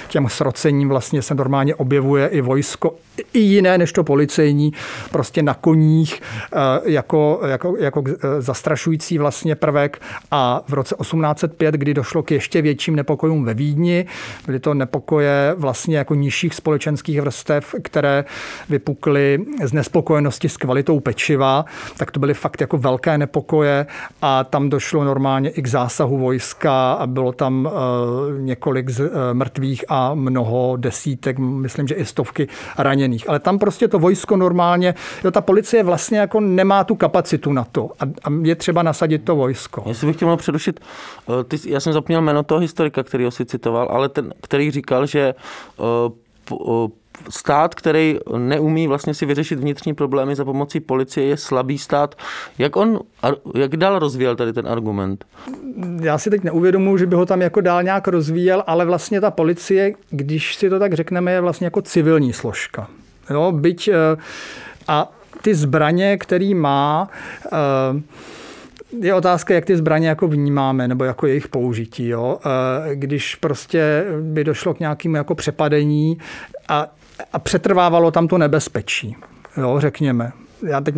těm srocením, vlastně se normálně objevuje i vojsko, i jiné než to policejní, prostě na koních, jako zastrašující vlastně prvek. A v roce 1805, kdy došlo k ještě větším nepokojům ve Vídni, byly to nepokoje vlastně jako nižších společenských vrstev, které vypukly z nespokojenosti s kvalitou pečiva, tak to byly fakt jako velké nepokoje a tam došlo normálně i k zásahu vojska a bylo tam několik mrtvých a mnoho desítek, myslím, že i stovky raněných. Ale tam prostě to vojsko normálně, jo, ta policie vlastně jako nemá tu kapacitu na to a je třeba nasadit to vojsko. Jestli bych tě mohl přerušit, já jsem zapomněl jméno toho historika, který ho si citoval, ale ten, který říkal, že stát, který neumí vlastně si vyřešit vnitřní problémy za pomocí policie, je slabý stát. Jak dál rozvíjel tady ten argument? Já si teď neuvědomuji, že by ho tam jako dál nějak rozvíjel, ale vlastně ta policie, když si to tak řekneme, je vlastně jako civilní složka. Jo, byť a ty zbraně, který má, je otázka, jak ty zbraně jako vnímáme, nebo jako jejich použití. Jo? Když prostě by došlo k nějakému jako přepadení a přetrvávalo tam to nebezpečí, jo, řekněme. Já teď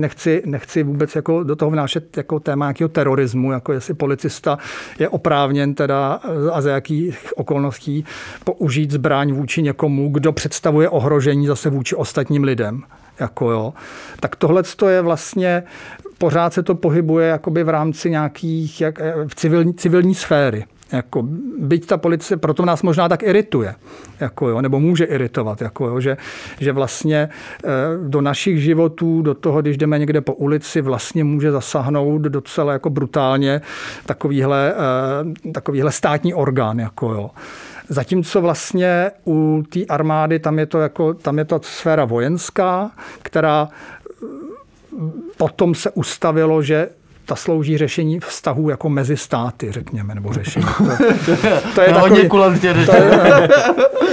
nechci vůbec jako do toho vnášet jako téma nějakého terorismu, jako jestli policista je oprávněn teda a za jakých okolností použít zbraň vůči někomu, kdo představuje ohrožení zase vůči ostatním lidem. Jako jo. Tak tohleto je vlastně, pořád se to pohybuje jakoby v rámci nějakých v civilní sféry. Jako, byť ta policie, proto nás možná tak irituje, jako jo, nebo může iritovat, jako jo, že vlastně do našich životů, do toho, když jdeme někde po ulici, vlastně může zasáhnout docela jako brutálně takovýhle státní orgán, jako jo. Zatímco vlastně u té armády tam je ta sféra vojenská, která potom se ustavilo, že ta slouží řešení vztahů jako mezi státy, řekněme, nebo řešení. To je takový,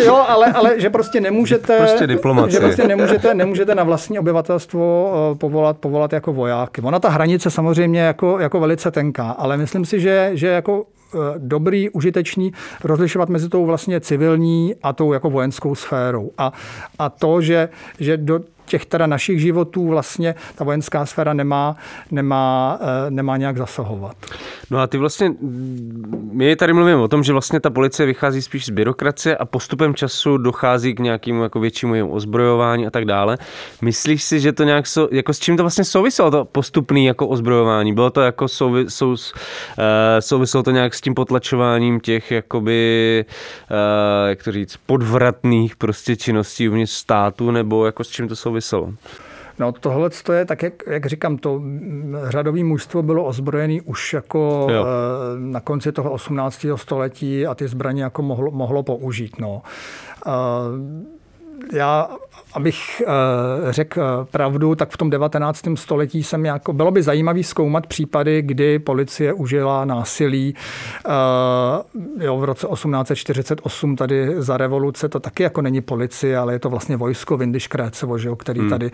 jo, ale že prostě nemůžete... Prostě diplomacie. Že prostě nemůžete na vlastní obyvatelstvo povolat jako vojáky. Ona ta hranice samozřejmě jako velice tenká, ale myslím si, že jako dobrý, užitečný rozlišovat mezi tou vlastně civilní a tou jako vojenskou sférou. A to, že do těch teda našich životů vlastně ta vojenská sféra nemá nějak zasahovat. No a ty vlastně, my tady mluvíme o tom, že vlastně ta policie vychází spíš z byrokracie a postupem času dochází k nějakému jako většímu ozbrojování a tak dále. Myslíš si, že to nějak, jako s čím to vlastně souviselo, to postupné jako ozbrojování? Bylo to jako souviselo to nějak s tím potlačováním těch jakoby, jak to říct, podvratných prostě činností uvnitř státu, nebo jako s čím to souviselo? No tohle je, tak jak říkám, to řadové mužstvo bylo ozbrojené už jako na konci toho 18. století a ty zbraně jako mohlo použít. No. Já, abych řekl pravdu, tak v tom 19. století bylo by zajímavý zkoumat případy, kdy policie užila násilí. V roce 1848 tady za revoluce, to taky jako není policie, ale je to vlastně vojsko Windischgrätzovo, který tady...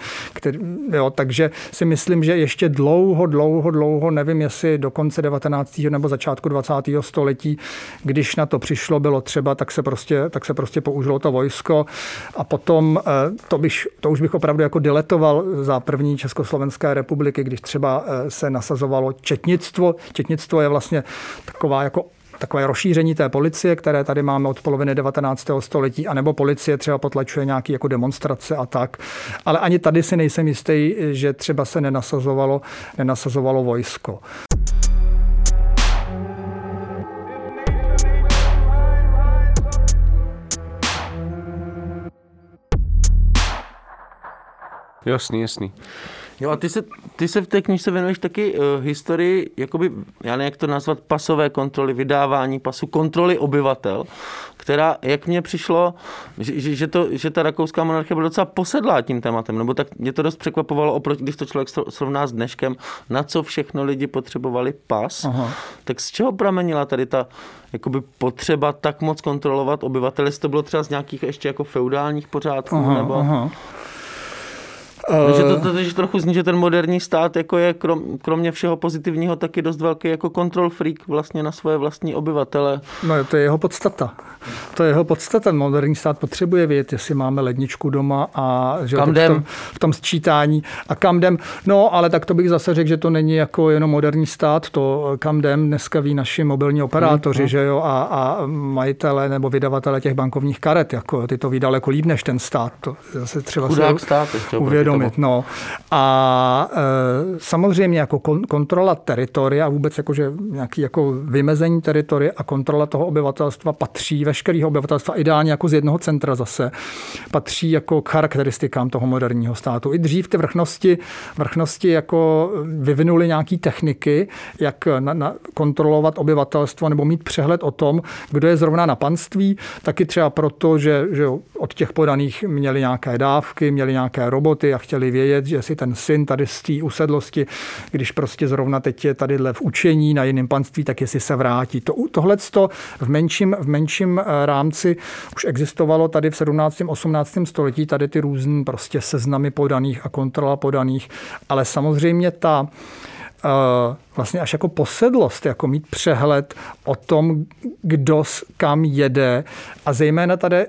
takže si myslím, že ještě dlouho, nevím, jestli do konce 19. nebo začátku 20. století, když na to přišlo, bylo třeba, tak se prostě použilo to vojsko a potom, to už bych opravdu jako diletoval za první Československé republiky, když třeba se nasazovalo četnictvo. Četnictvo je vlastně takové rozšíření té policie, které tady máme od poloviny 19. století, anebo policie třeba potlačuje nějaké jako demonstrace a tak. Ale ani tady si nejsem jistý, že třeba se nenasazovalo vojsko. Jasný. Jo, a ty se v té knižce věnuješ taky historii, jakoby, já nevím, jak to nazvat, pasové kontroly, vydávání pasu, kontroly obyvatel, která, jak mně přišlo, že ta rakouská monarchie byla docela posedlá tím tématem, nebo tak mě to dost překvapovalo, když to člověk srovná s dneškem, na co všechno lidi potřebovali pas. Aha. Tak z čeho pramenila tady ta jakoby potřeba tak moc kontrolovat obyvatele, jestli to bylo třeba z nějakých ještě jako feudálních pořádků, nebo... Aha. Takže to trochu zní, že ten moderní stát jako je kromě všeho pozitivního taky dost velký jako control freak vlastně na svoje vlastní obyvatele. No to je jeho podstata. Moderní stát potřebuje vědět, jestli máme ledničku doma a že v tom sčítání a kam jdem. No, ale tak to bych zase řekl, že to není jako jenom moderní stát, to kam jdem dneska ví naši mobilní operátoři, že jo, a majitele nebo vydavatele těch bankovních karet, jako ty to ví daleko líp než ten stát. To zase třeba no. A samozřejmě jako kontrola teritoria a vůbec jakože nějaký jako vymezení teritoria a kontrola toho obyvatelstva patří, veškerého obyvatelstva, ideálně jako z jednoho centra zase, patří jako k charakteristikám toho moderního státu. I dřív ty vrchnosti jako vyvinuli nějaké techniky, jak kontrolovat obyvatelstvo nebo mít přehled o tom, kdo je zrovna na panství, taky třeba proto, že od těch podaných měli nějaké dávky, měli nějaké roboty, a chtěli vědět, že si ten syn tady z té usedlosti, když prostě zrovna teď je tadyhle v učení na jiném panství, tak jestli se vrátí. Tohleto v menším rámci už existovalo tady v 17. 18. století, tady ty různý prostě seznamy podaných a kontrola podaných, ale samozřejmě ta vlastně až jako posedlost, jako mít přehled o tom, kdo kam jede a zejména tady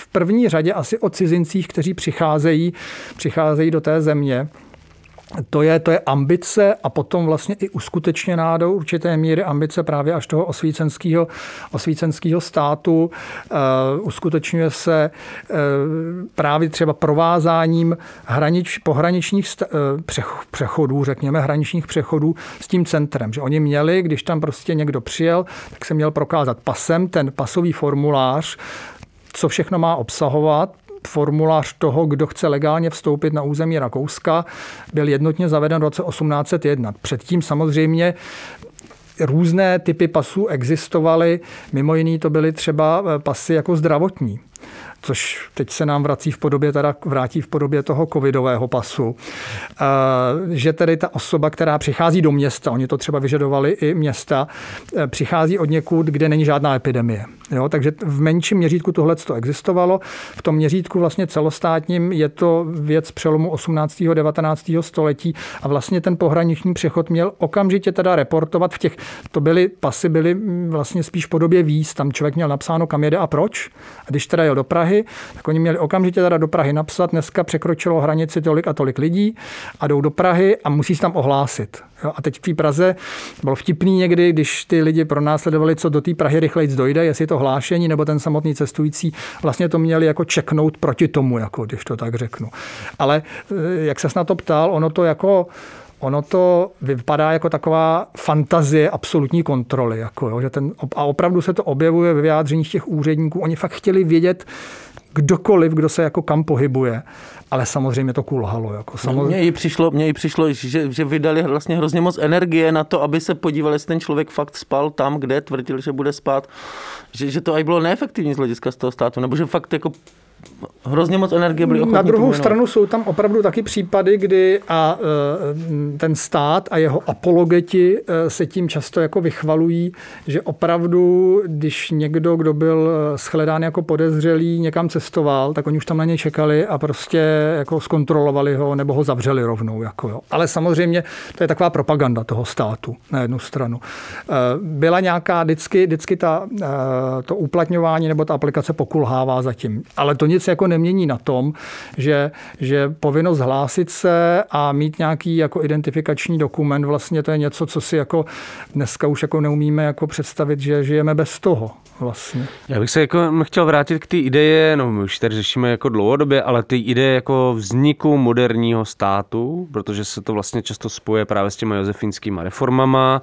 v první řadě asi o cizincích, kteří přicházejí do té země. To je ambice a potom vlastně i uskutečněná do určité míry ambice právě až toho osvícenského státu. Uskutečňuje se právě třeba provázáním pohraničních přechodů, řekněme, hraničních přechodů s tím centrem. Že oni měli, když tam prostě někdo přijel, tak se měl prokázat pasem, ten pasový formulář, co všechno má obsahovat. Formulář toho, kdo chce legálně vstoupit na území Rakouska, byl jednotně zaveden v roce 1801. Předtím samozřejmě různé typy pasů existovaly, mimo jiný to byly třeba pasy jako zdravotní, což teď se nám vrátí v podobě toho covidového pasu, že tedy ta osoba, která přichází do města, oni to třeba vyžadovali i města, přichází od někud, kde není žádná epidemie. Jo, takže v menším měřítku tohleto existovalo. V tom měřítku vlastně celostátním je to věc přelomu 18. 19. století a vlastně ten pohraniční přechod měl okamžitě teda reportovat v těch, pasy byly vlastně spíš v podobě víz, tam člověk měl napsáno, kam jede a proč. A když teda jel do Prahy, tak oni měli okamžitě teda do Prahy napsat, dneska překročilo hranici tolik a tolik lidí a jdou do Prahy a musí se tam ohlásit. Jo, a teď v té Praze bylo vtipný někdy, když ty lidi pronásledovali, co do té Prahy rychleji dojde, jestli to hlášení nebo ten samotný cestující, vlastně to měli jako čeknout proti tomu, jako, když to tak řeknu. Ale jak ses na to ptal, ono to vypadá jako taková fantazie absolutní kontroly. Jako, jo, že a opravdu se to objevuje ve vyjádřeních těch úředníků. Oni fakt chtěli vědět, kdokoliv, kdo se jako kam pohybuje. Ale samozřejmě to kulhalo. Jako samozřejmě... Mně i přišlo, že vydali vlastně hrozně moc energie na to, aby se podívali, jestli ten člověk fakt spal tam, kde tvrdil, že bude spát. Že to aj bylo neefektivní z hlediska z toho státu. Nebo že fakt jako hrozně moc energie byly ochotní. Na druhou stranu jsou tam opravdu taky případy, kdy a ten stát a jeho apologeti se tím často jako vychvalují, že opravdu, když někdo, kdo byl shledán jako podezřelý, někam cestoval, tak oni už tam na něj čekali a prostě jako zkontrolovali ho nebo ho zavřeli rovnou. Jako, jo. Ale samozřejmě to je taková propaganda toho státu na jednu stranu. Byla nějaká vždycky to uplatňování nebo ta aplikace pokulhává zatím. Ale to nic jako nemění na tom, že povinnost hlásit se a mít nějaký jako identifikační dokument, vlastně to je něco, co si jako dneska už jako neumíme jako představit, že žijeme bez toho vlastně. Já bych se jako chtěl vrátit k té ideje, no my už tady řešíme jako dlouhodobě, ale ty ideje jako vzniku moderního státu, protože se to vlastně často spojuje právě s těma josefínskýma reformama.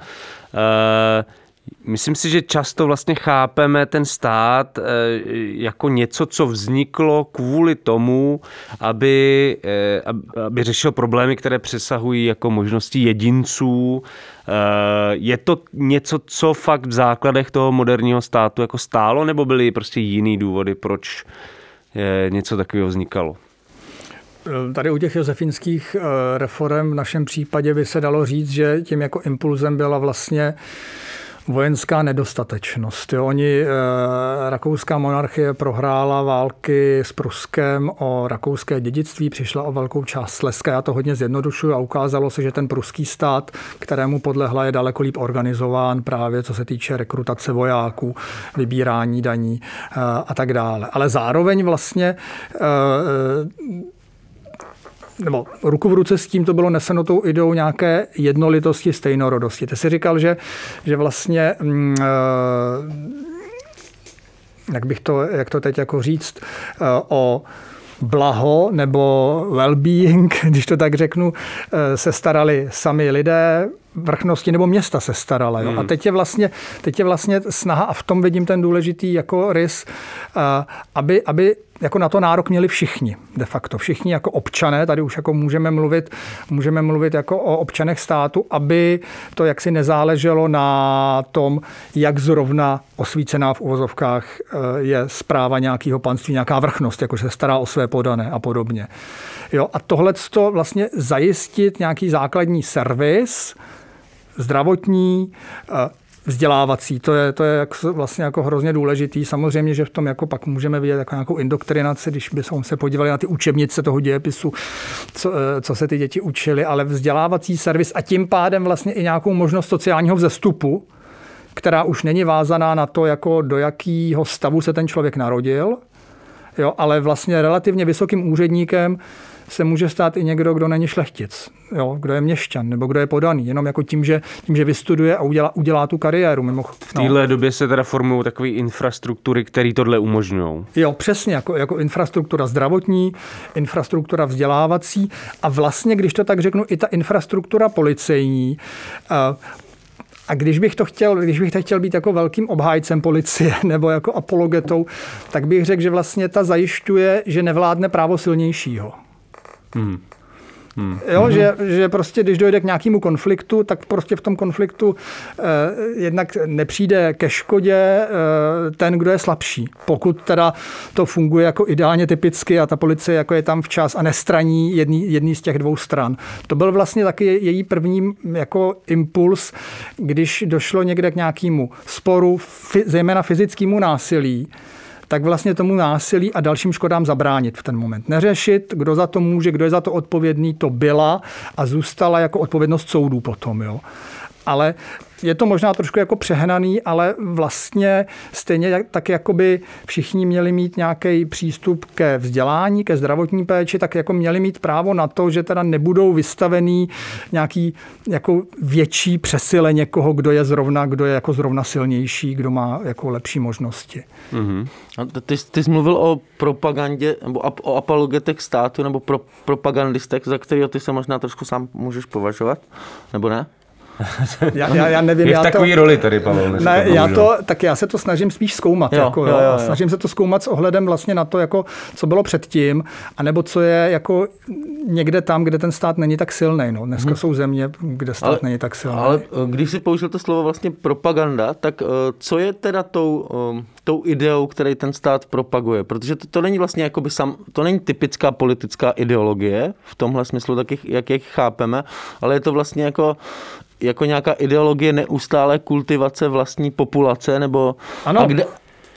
Myslím si, že často vlastně chápeme ten stát jako něco, co vzniklo kvůli tomu, aby řešil problémy, které přesahují jako možnosti jedinců. Je to něco, co fakt v základech toho moderního státu jako stálo, nebo byly prostě jiný důvody, proč něco takového vznikalo? Tady u těch josefínských reforem v našem případě by se dalo říct, že tím jako impulzem byla vlastně vojenská nedostatečnost. Jo. Rakouská monarchie prohrála války s Pruskem o rakouské dědictví, přišla o velkou část Slezska. Já to hodně zjednodušuju a ukázalo se, že ten pruský stát, kterému podlehla, je daleko líp organizován právě co se týče rekrutace vojáků, vybírání daní a tak dále. Ale zároveň vlastně nebo ruku v ruce s tím to bylo neseno tou ideou nějaké jednolitosti, stejnorodosti. Ty jsi říkal, že vlastně, jak to teď jako říct, o blaho nebo well-being, když to tak řeknu, se starali sami lidé, vrchnosti nebo města se starala. Jo? A teď je vlastně snaha, a v tom vidím ten důležitý jako rys, aby jako na to nárok měli všichni, de facto. Všichni jako občané, tady už jako můžeme mluvit jako o občanech státu, aby to jaksi nezáleželo na tom, jak zrovna osvícená v uvozovkách je správa nějakého panství, nějaká vrchnost, jako se stará o své podané a podobně. Jo? A tohleto vlastně zajistit nějaký základní servis, zdravotní, vzdělávací, to je vlastně jako hrozně důležitý. Samozřejmě, že v tom jako pak můžeme vidět jako nějakou indoktrinaci, když bychom se podívali na ty učebnice toho dějepisu, co se ty děti učili, ale vzdělávací servis a tím pádem vlastně i nějakou možnost sociálního vzestupu, která už není vázaná na to, jako do jakého stavu se ten člověk narodil, jo, ale vlastně relativně vysokým úředníkem se může stát i někdo, kdo není šlechtic, jo, kdo je měšťan nebo kdo je podaný, jenom jako tím, že vystuduje a udělá tu kariéru. V téhle době se teda formují takové infrastruktury, které tohle umožňují. Jo, přesně, jako infrastruktura zdravotní, infrastruktura vzdělávací a vlastně, když to tak řeknu, i ta infrastruktura policejní. A když bych chtěl být jako velkým obhájcem policie nebo jako apologetou, tak bych řekl, že vlastně ta zajišťuje, že nevládne právo silnějšího. Jo, že prostě, když dojde k nějakému konfliktu, tak prostě v tom konfliktu jednak nepřijde ke škodě ten, kdo je slabší. Pokud teda to funguje jako ideálně typicky a ta policie jako je tam včas a nestraní jedný z těch dvou stran. To byl vlastně taky její první jako impuls, když došlo někde k nějakému sporu, zejména fyzickému násilí, tak vlastně tomu násilí a dalším škodám zabránit v ten moment. Neřešit, kdo za to může, kdo je za to odpovědný, to byla a zůstala jako odpovědnost soudů potom. Jo. Ale je to možná trošku jako přehnaný, ale vlastně stejně tak jakoby všichni měli mít nějaký přístup ke vzdělání, ke zdravotní péči, tak jako měli mít právo na to, že teda nebudou vystavený nějaký jako větší přesile někoho, kdo je zrovna silnější, kdo má jako lepší možnosti. Mm-hmm. A ty jsi mluvil o propagandě, nebo o apologetech státu, nebo propagandistech, za kterého ty se možná trošku sám můžeš považovat, nebo ne? Já nevím, je v takové roli tady, Pavel. Já se to snažím spíš zkoumat. Snažím se to zkoumat s ohledem vlastně na to, jako, co bylo předtím, anebo co je jako někde tam, kde ten stát není tak silný. No. Dneska jsou země, kde stát není tak silný. Ale když jsi použil to slovo vlastně propaganda, tak co je teda tou ideou, který ten stát propaguje? Protože to není vlastně jakoby to není typická politická ideologie v tomhle smyslu, tak jak je chápeme, ale je to vlastně jako nějaká ideologie neustále kultivace vlastní populace, nebo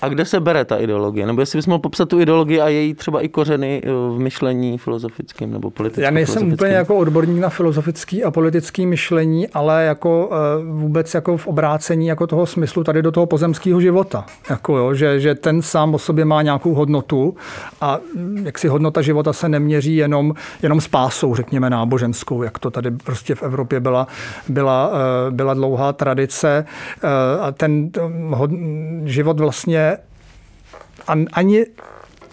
a kde se bere ta ideologie? Nebo jestli bys mohl popsat tu ideologii a její třeba i kořeny v myšlení filozofickém nebo politickém? Já nejsem úplně jako odborník na filozofický a politický myšlení, ale jako vůbec jako v obrácení jako toho smyslu tady do toho pozemského života. Že ten sám o sobě má nějakou hodnotu a jaksi hodnota života se neměří jenom spásou, řekněme náboženskou, jak to tady prostě v Evropě byla dlouhá tradice. A ten život vlastně ani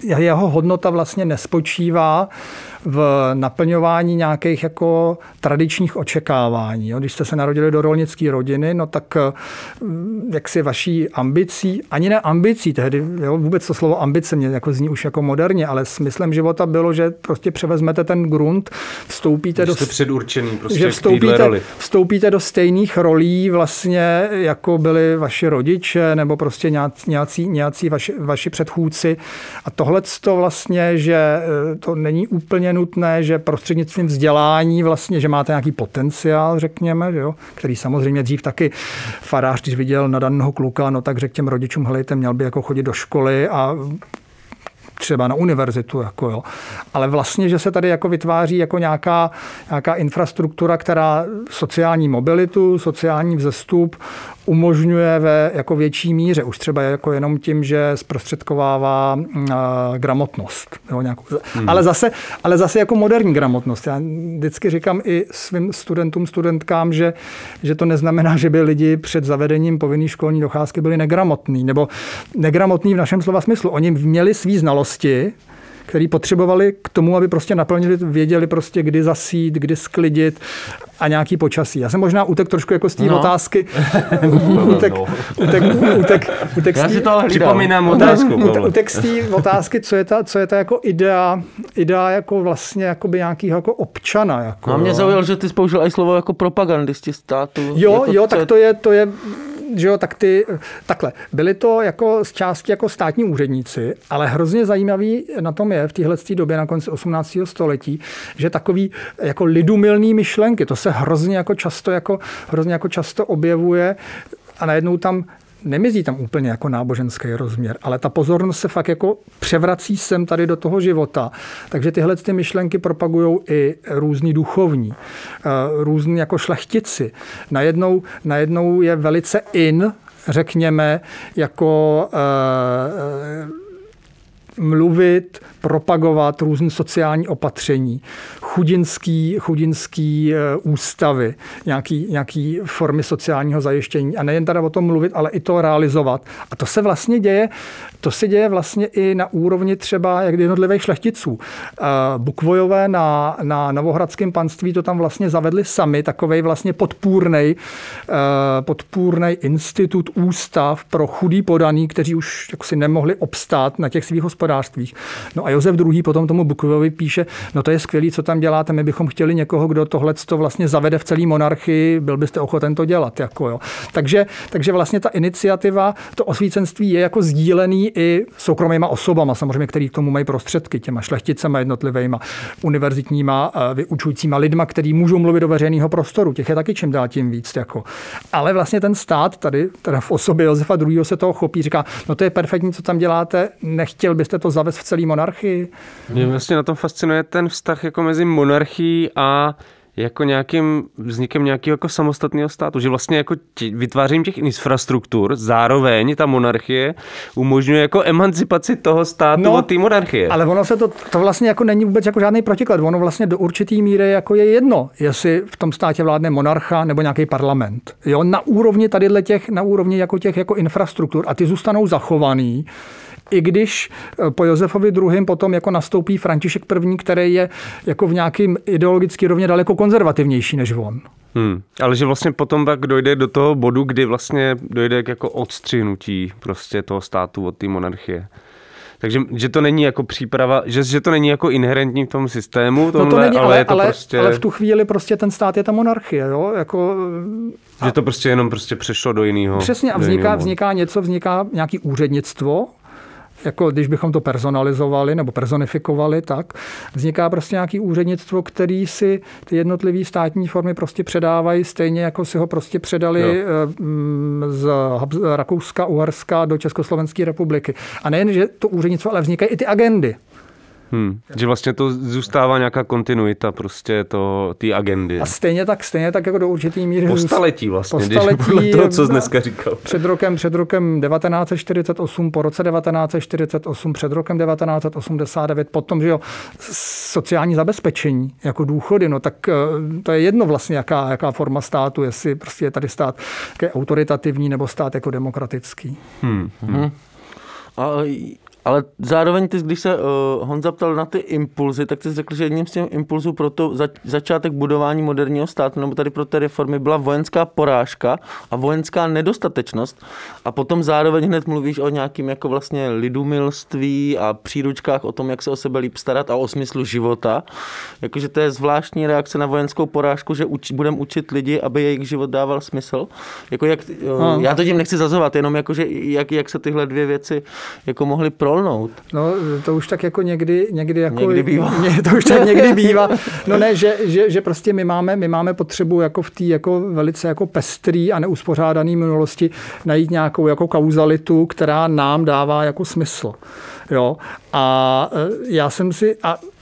jeho hodnota vlastně nespočívá v naplňování nějakých jako tradičních očekávání. Když jste se narodili do rolnické rodiny, no tak jak si vaší ambicí, ani ne ambicí tehdy, vůbec to slovo ambice mě jako zní už jako moderně, ale smyslem života bylo, že prostě převezmete ten grunt, vstoupíte do předurčený prostě že vstoupíte do stejných rolí vlastně, jako byli vaši rodiče nebo prostě nějací vaši předchůdci. A tohleto vlastně, že to není úplně nutné, že prostřednictvím vzdělání vlastně, že máte nějaký potenciál, řekněme, že jo, který samozřejmě dřív taky farář, když viděl nadaného kluka, no tak řekl těm rodičům, helejte, měl by jako chodit do školy a třeba na univerzitu, Ale vlastně, že se tady jako vytváří jako nějaká infrastruktura, která sociální mobilitu, sociální vzestup umožňuje ve jako větší míře. Už třeba jako jenom tím, že zprostředkovává gramotnost. Ale zase jako moderní gramotnost. Já vždycky říkám i svým studentům, studentkám, že to neznamená, že by lidi před zavedením povinné školní docházky byli negramotní. Nebo negramotní v našem slova smyslu. Oni měli svý znalosti, který potřebovali k tomu, aby prostě naplnili, věděli prostě, kdy zasít, kdy sklidit a nějaký počasí. Já jsem možná utek trošku jako z té otázky. Utek z té otázky, co je ta jako idea jako vlastně jakoby nějakýho jako občana. A mě zaujalo, že ty použil i slovo jako propagandisti státu. Byli to jako z části jako státní úředníci, ale hrozně zajímavý na tom je v téhle době na konci 18. století, že takový jako lidumilný myšlenky, to se hrozně jako často objevuje a najednou tam nemizí tam úplně jako náboženský rozměr, ale ta pozornost se fakt jako převrací sem tady do toho života. Takže tyhle ty myšlenky propagujou i různí duchovní, různí jako šlechtici. Najednou je velice in, řekněme, jako mluvit, propagovat různé sociální opatření, chudinský ústavy, nějaký formy sociálního zajištění. A nejen teda o tom mluvit, ale i to realizovat. A to se vlastně děje, vlastně i na úrovni třeba jak jednotlivých šlechticů. Bukvojové na Novohradském panství to tam vlastně zavedli sami, takovej vlastně podpůrnej institut, ústav pro chudý podaný, kteří už jako si nemohli obstát na těch svých hospodářstvích. No a Josef II. Potom tomu Bukvojovi píše, no to je skvělý, co tam děláte, my bychom chtěli někoho, kdo tohleto vlastně zavede v celý monarchii, byl byste ochoten to dělat. Takže vlastně ta iniciativa, to osvícenství je jako sdílený i soukromýma osobama, samozřejmě, který k tomu mají prostředky, těma šlechticema jednotlivejma, univerzitníma, vyučujícíma lidma, který můžou mluvit do veřejného prostoru, těch je taky čím dál tím víc. Ale vlastně ten stát tady, teda v osobě Josefa II. Se toho chopí, říká, no to je perfektní, co tam děláte, nechtěl byste to zavést v celý monarchii? Mě vlastně na tom fascinuje ten vztah jako mezi monarchií a jako nějakým vznikem nějakého jako samostatného státu, že vlastně jako vytvářením těch infrastruktur, zároveň ta monarchie umožňuje jako emancipaci toho státu od té monarchie. Ale ono se to vlastně jako není vůbec jako žádný protiklad, ono vlastně do určitý míry jako je jedno, jestli v tom státě vládne monarcha nebo nějaký parlament. Jo, na úrovni tadyhle těch, na úrovni jako těch jako infrastruktur a ty zůstanou zachovaný I když po Josefovi II. Potom jako nastoupí František I., který je jako v nějakým ideologicky rovně daleko konzervativnější než on. Ale že vlastně potom pak dojde do toho bodu, kdy vlastně dojde k jako odstřihnutí prostě toho státu od té monarchie. Takže že to není jako příprava, že to není jako inherentní v tom systému, tomhle, no to není, ale je to prostě... Ale v tu chvíli prostě ten stát je ta monarchie, jo? Jako... Že to prostě jenom prostě přešlo do jiného. Přesně, a vzniká nějaký úřednictvo, jako když bychom to personalizovali nebo personifikovali, tak vzniká prostě nějaký úřednictvo, který si ty jednotlivé státní formy prostě předávají, stejně jako si ho prostě předali z Rakouska, Uherska do Československé republiky. A nejen, že to úřednictvo, ale vznikají i ty agendy. Že vlastně to zůstává nějaká kontinuita prostě té agendy. A stejně tak jako do určitý míry. Po staletí, když podle toho, co jsi dneska říkal. Před rokem 1948, po roce 1948, před rokem 1989, potom, že jo, sociální zabezpečení, jako důchody, no tak to je jedno vlastně, jaká forma státu, jestli prostě je tady stát autoritativní nebo stát jako demokratický. Ale zároveň, ty, když se Honza ptal na ty impulzy, tak ty jsi řekl, že jedním z těch impulzů pro to začátek budování moderního státu, nebo tady pro ty reformy, byla vojenská porážka a vojenská nedostatečnost. A potom zároveň hned mluvíš o nějakým jako vlastně lidumilství a příručkách o tom, jak se o sebe líp starat a o smyslu života. Jakože to je zvláštní reakce na vojenskou porážku, že budeme učit lidi, aby jejich život dával smysl. Jako jak, já to tím nechci zazovat, jenom jakože jak se tyhle dvě věci jako mohly No, to už tak jako někdy jako někdy bývá. To už tak někdy bývá. No ne, že prostě my máme potřebu jako v té jako velice jako pestrý a neuspořádaný minulosti najít nějakou jako kauzalitu, která nám dává jako smysl. Jo? A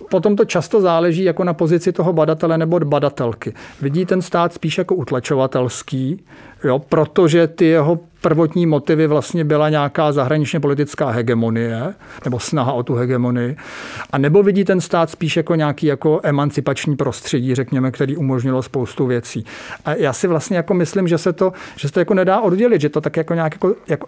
potom to často záleží jako na pozici toho badatele nebo badatelky. Vidí ten stát spíš jako utlačovatelský, jo, protože ty jeho prvotní motivy vlastně byla nějaká zahraničně politická hegemonie nebo snaha o tu hegemonii. A nebo vidí ten stát spíš jako nějaký jako emancipační prostředí, řekněme, který umožnilo spoustu věcí. A já si vlastně jako myslím, že se to jako nedá oddělit, že to tak jako nějak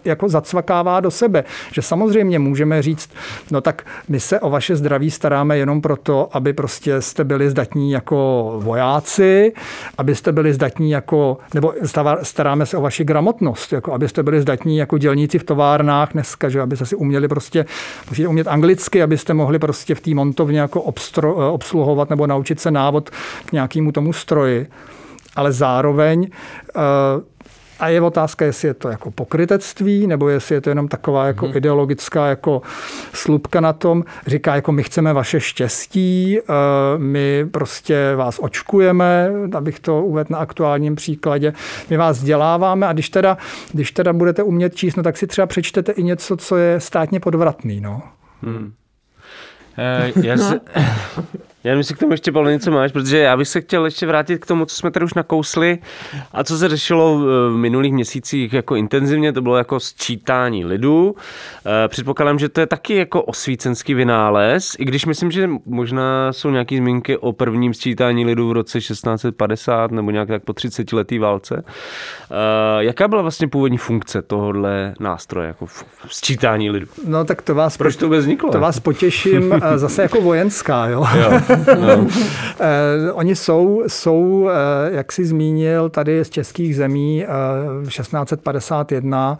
jako zacvakává do sebe. Že samozřejmě můžeme říct, no tak my se o vaše zdraví staráme jenom proto, aby prostě jste byli zdatní jako vojáci, abyste byli zdatní jako, nebo staráme se o vaši gramotnost, jako abyste byli zdatní jako dělníci v továrnách dneska, že abyste si uměli prostě, musíte umět anglicky, abyste mohli prostě v té montovně jako obsluhovat nebo naučit se návod k nějakému tomu stroji. Ale zároveň a je otázka, jestli je to jako pokrytectví, nebo jestli je to jenom taková jako ideologická jako slupka na tom. Říká, jako my chceme vaše štěstí, my prostě vás očkujeme, abych to uvedl na aktuálním příkladě. My vás vzděláváme a když teda budete umět číst, no, tak si třeba přečtete i něco, co je státně podvratný. No. Já nevím, jestli k tomu ještě, Pavle, něco máš, protože já bych se chtěl ještě vrátit k tomu, co jsme tady už nakousli a co se řešilo v minulých měsících jako intenzivně, to bylo jako sčítání lidu. Předpokládám, že to je taky jako osvícenský vynález, i když myslím, že možná jsou nějaké zmínky o prvním sčítání lidu v roce 1650 nebo nějak tak po 30-leté válce. Jaká byla vlastně původní funkce tohohle nástroje, jako sčítání lidu? No tak to vás... Proč to vůbec vzniklo? To vás potěším, zase jako vojenská, jo? Jo. No. Oni jsou, jak jsi zmínil, tady z českých zemí 1651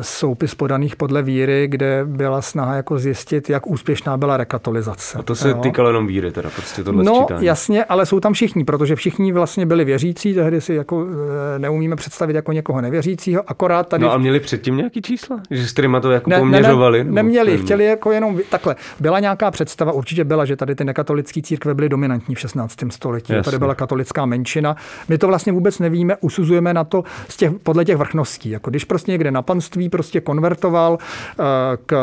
soupis podaných podle víry, kde byla snaha jako zjistit, jak úspěšná byla rekatolizace. A to se týkalo jenom víry, teda prostě tohle sčítání. No jasně, ale jsou tam všichni, protože všichni vlastně byli věřící, tehdy si jako neumíme představit jako někoho nevěřícího, akorát tady... No a měli předtím nějaký čísla? Že s kterýma to jako poměřovali? Neměli, chtěli jako jenom takhle. Byla nějaká představa, určitě byla, že tady ty nekatolické církve byly dominantní v 16. století. Jasně. Tady byla katolická menšina. My to vlastně vůbec nevíme, usuzujeme na to podle těch vrchností. Jako když prostě někde na panství prostě konvertoval k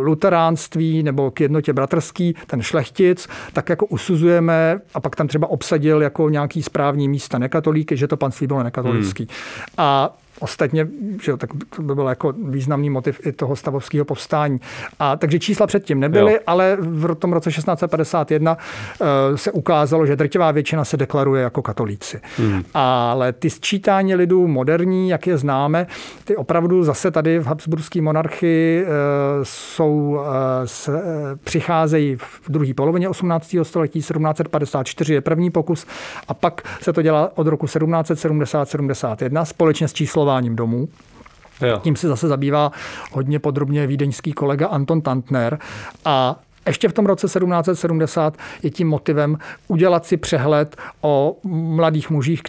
luteránství nebo k jednotě bratrský ten šlechtic, tak jako usuzujeme a pak tam třeba obsadil jako nějaký správní místa nekatolíky, že to panství bylo nekatolický. A Ostatně, že jo, tak to by byl jako významný motiv i toho stavovského povstání. A takže čísla předtím nebyly, ale v tom roce 1651 se ukázalo, že drtivá většina se deklaruje jako katolíci. Ale ty sčítání lidů moderní, jak je známe, ty opravdu zase tady v habsburské monarchii přicházejí v druhé polovině 18. století, 1754 je první pokus a pak se to dělá od roku 1770-71 společně s číslováním domů. Tím se zase zabývá hodně podrobně vídeňský kolega Anton Tantner a ještě v tom roce 1770 je tím motivem udělat si přehled o mladých mužích,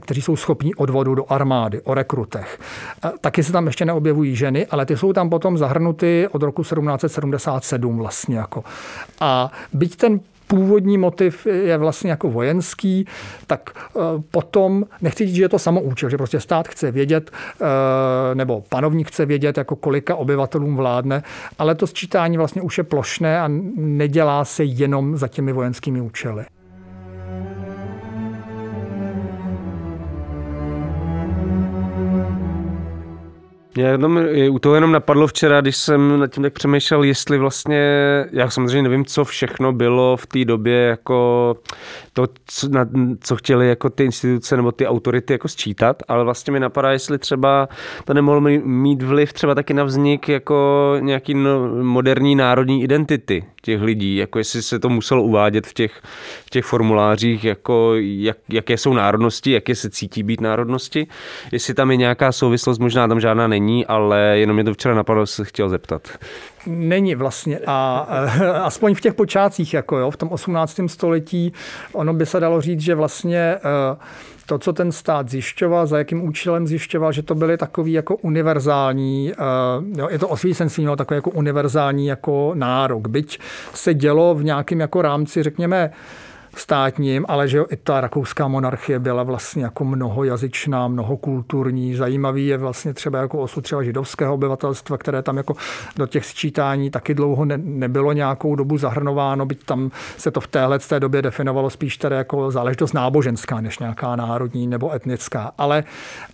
kteří jsou schopní odvodu do armády, o rekrutech. Taky se tam ještě neobjevují ženy, ale ty jsou tam potom zahrnuty od roku 1777 vlastně jako. A byť ten původní motiv je vlastně jako vojenský, tak potom, nechci říct, že je to samoučel, že prostě stát chce vědět, nebo panovník chce vědět, jako kolika obyvatelům vládne, ale to sčítání vlastně už je plošné a nedělá se jenom za těmi vojenskými účely. Mě u toho jenom napadlo včera, když jsem nad tím tak přemýšlel, jestli vlastně, já samozřejmě nevím, co všechno bylo v té době jako to, co chtěli jako ty instituce nebo ty autority jako sčítat, ale vlastně mi napadá, jestli třeba to nemohlo mít vliv třeba taky na vznik jako nějaký moderní národní identity těch lidí, jako jestli se to muselo uvádět v těch formulářích, jako jaké jsou národnosti, jaké se cítí být národnosti, jestli tam je nějaká souvislost, možná tam žádná není, ale jenom mě to včera napadlo, se chtěl zeptat. Není vlastně a aspoň v těch počátcích, jako jo, v tom 18. století, ono by se dalo říct, že vlastně to, co ten stát zjišťoval, za jakým účelem zjišťoval, že to byly takový jako univerzální, jo, je to osvícenství, mělo takový jako univerzální jako nárok, byť se dělo v nějakém jako rámci, řekněme, státním, ale že jo, i ta rakouská monarchie byla vlastně jako mnohojazyčná, mnohokulturní. Zajímavý je vlastně třeba jako osud třeba židovského obyvatelstva, které tam jako do těch sčítání taky dlouho nebylo nějakou dobu zahrnováno, byť tam se to v téhleté době definovalo spíš tady jako záležitost náboženská, než nějaká národní nebo etnická. Ale...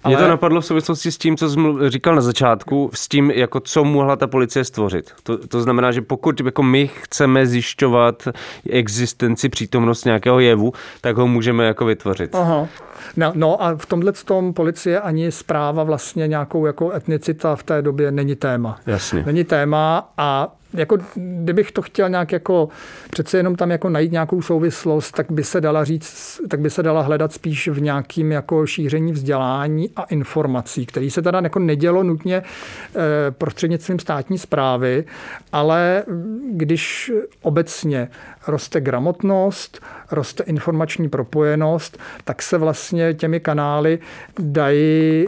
Mě to napadlo v souvislosti s tím, co jsem říkal na začátku, s tím, jako co mohla ta policie stvořit. To znamená, že pokud jako my chceme zjišťovat existenci, přítomnost nějakého jevu, tak ho můžeme jako vytvořit. Aha. No a v tomhle tom policie ani zpráva vlastně nějakou jako etnicita v té době není téma. Jasně. Není téma a jako kdybych to chtěl nějak jako přece jenom tam jako najít nějakou souvislost, tak by se dala hledat spíš v nějakým jako šíření vzdělání a informací, který se teda jako nedělo nutně prostřednictvím státní správy, ale když obecně roste gramotnost, roste informační propojenost, tak se vlastně těmi kanály dají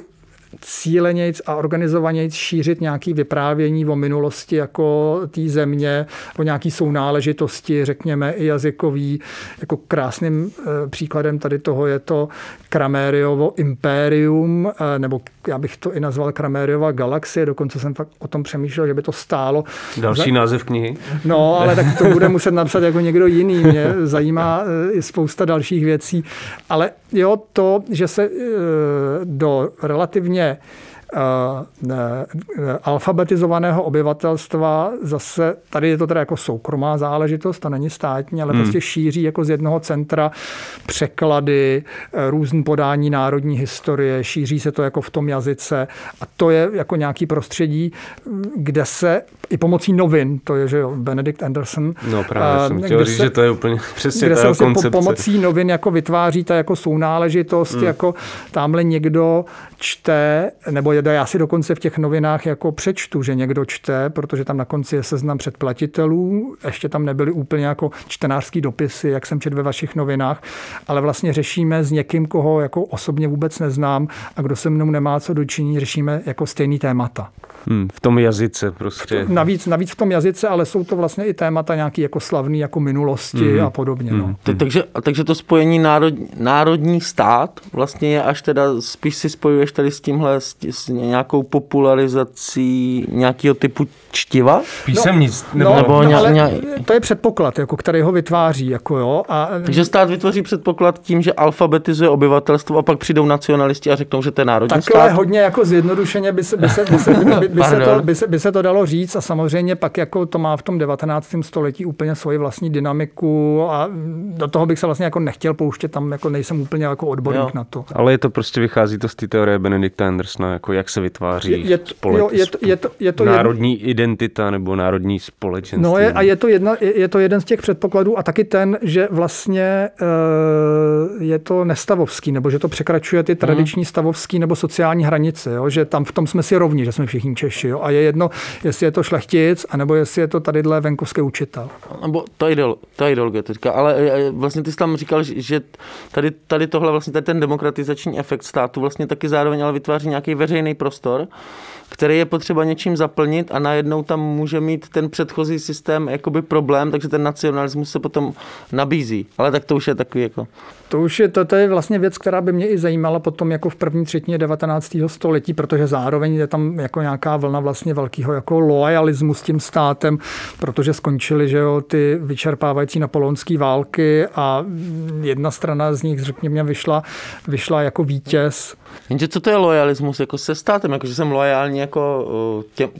cílenějc a organizovanějc šířit nějaké vyprávění o minulosti jako té země, o nějaké sounáležitosti, řekněme i jazykový. Jako krásným příkladem tady toho je to Kramériovo impérium, nebo já bych to i nazval Kramériova galaxie, dokonce jsem fakt o tom přemýšlel, že by to stálo. Další název knihy. No, ale tak to bude muset napsat jako někdo jiný. Mě zajímá i spousta dalších věcí. Ale jo, to, že se do relativně alfabetizovaného obyvatelstva, zase tady je to teda jako soukromá záležitost, to není státní, ale prostě šíří jako z jednoho centra překlady, různý podání národní historie, šíří se to jako v tom jazyce a to je jako nějaký prostředí, kde se i pomocí novin, to je, že jo, Benedict Anderson. No právě jsem chtěl říct, že to je úplně přesně ta koncepce. Kde se pomocí novin jako vytváří ta jako sounáležitost, jako tamhle někdo čte, nebo já si dokonce v těch novinách jako přečtu, že někdo čte, protože tam na konci je seznam předplatitelů, ještě tam nebyly úplně jako čtenářský dopisy, jak jsem četl ve vašich novinách, ale vlastně řešíme s někým, koho jako osobně vůbec neznám a kdo se mnou nemá co dočiní, řešíme jako stejný témata. V tom jazyce prostě. Navíc v tom jazyce, ale jsou to vlastně i témata nějaký jako slavný, jako minulosti a podobně. No. Takže to spojení národní stát vlastně je až teda, spíš si spojuješ tady s tímhle, s nějakou popularizací nějakého typu čtiva? Písemnic. To je předpoklad, jako, který ho vytváří. Jako, jo, a... Takže stát vytvoří předpoklad tím, že alfabetizuje obyvatelstvo a pak přijdou nacionalisti a řeknou, že to je národní takhle stát. Takhle hodně jako zjednodušeně by se to dalo říct a samozřejmě pak jako to má v tom 19. století úplně svoji vlastní dynamiku a do toho bych se vlastně jako nechtěl pouštět, tam jako nejsem úplně jako odborník na to. Ale je to prostě vychází to z té teorie Benedicta Andersona, jako jak se vytváří národní identita nebo národní společenství. No je to jeden z těch předpokladů a taky ten, že vlastně je to nestavovský, nebo že to překračuje ty tradiční stavovský nebo sociální hranice, jo? Že tam v tom jsme si rovni, že jsme všichni Češi, jo? A je jedno, jestli je to šlechtic, anebo jestli je to tadyhle venkovské učitel. Nebo ta ideologie teďka, ale vlastně ty jsi tam říkal, že tady tohle vlastně tady ten demokratizační efekt státu vlastně taky zároveň ale vytváří nějaký veřejný prostor, který je potřeba něčím zaplnit a najednou tam může mít ten předchozí systém jakoby problém, takže ten nacionalismus se potom nabízí. Ale tak to už je takový jako... To je vlastně věc, která by mě i zajímala potom jako v první třetině 19. století, protože zároveň je tam jako nějaká vlna vlastně velkého jako loajalismu s tím státem, protože skončily, že jo, ty vyčerpávající napoleonské války a jedna strana z nich, řekněme, vyšla jako vítěz. Jenže co to je loajalismus jako se státem? Jako, že jsem loajální jako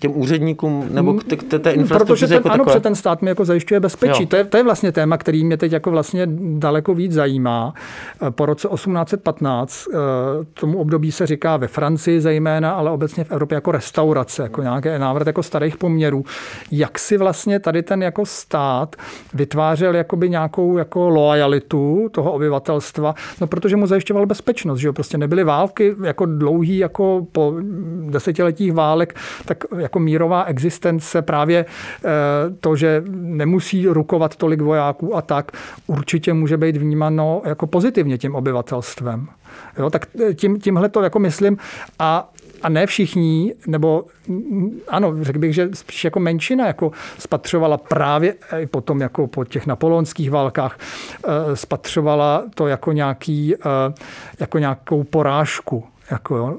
těm úředníkům nebo té infrastruktuře jako takové? Ano, protože ten stát mi jako zajišťuje bezpečí. To je vlastně téma, který mě teď jako vlastně daleko víc zajímá. Po roce 1815 tomu období se říká ve Francii zejména, ale obecně v Evropě jako restaurace, jako nějaký návrat jako starých poměrů. Jak si vlastně tady ten jako stát vytvářel jakoby nějakou jako loajalitu toho obyvatelstva? No protože mu zajišťoval bezpečnost, že jo? Prostě nebyly války jako dlouhý, jako po desetiletích válek, tak jako mírová existence, právě to, že nemusí rukovat tolik vojáků a tak, určitě může být vnímáno jako pozitivně tím obyvatelstvem. Jo, tak tímhle to jako myslím a ne všichni, nebo ano, řekl bych, že spíš jako menšina jako spatřovala právě potom jako po těch napoleonských válkách, spatřovala to jako nějakou porážku. Jako,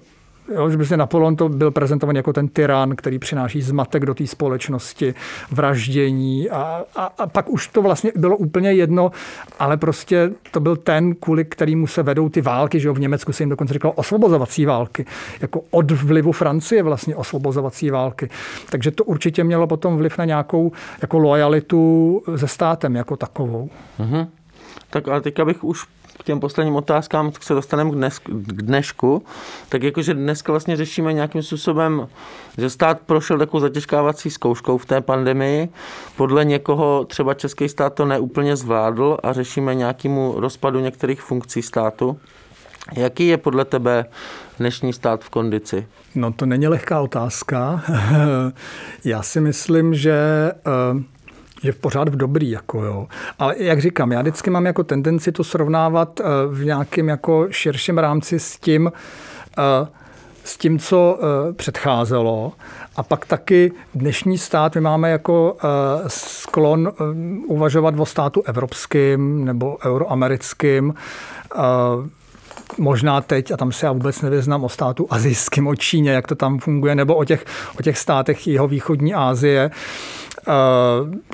jo, že prostě Napoleon to byl prezentovaný jako ten tyran, který přináší zmatek do té společnosti, vraždění a pak už to vlastně bylo úplně jedno, ale prostě to byl ten, kvůli kterýmu se vedou ty války, že jo, v Německu se jim dokonce říkalo osvobozovací války, jako od vlivu Francie vlastně osvobozovací války. Takže to určitě mělo potom vliv na nějakou jako lojalitu se státem jako takovou. Mhm. Tak ale teďka bych už k těm posledním otázkám se dostaneme k dnešku, tak jakože dneska vlastně řešíme nějakým způsobem, že stát prošel takovou zatěžkávací zkouškou v té pandemii, podle někoho třeba český stát to neúplně zvládl a řešíme nějakému rozpadu některých funkcí státu. Jaký je podle tebe dnešní stát v kondici? No to není lehká otázka. Já si myslím, že pořád v dobrý, jako jo. Ale jak říkám, já vždycky mám jako tendenci to srovnávat v nějakém jako širším rámci s tím, co předcházelo. A pak taky dnešní stát, my máme jako sklon uvažovat o státu evropským nebo euroamerickým. Možná teď, a tam se já vůbec nevyznám, o státu asijským, o Číně, jak to tam funguje, nebo o těch státech jihovýchodní Asie,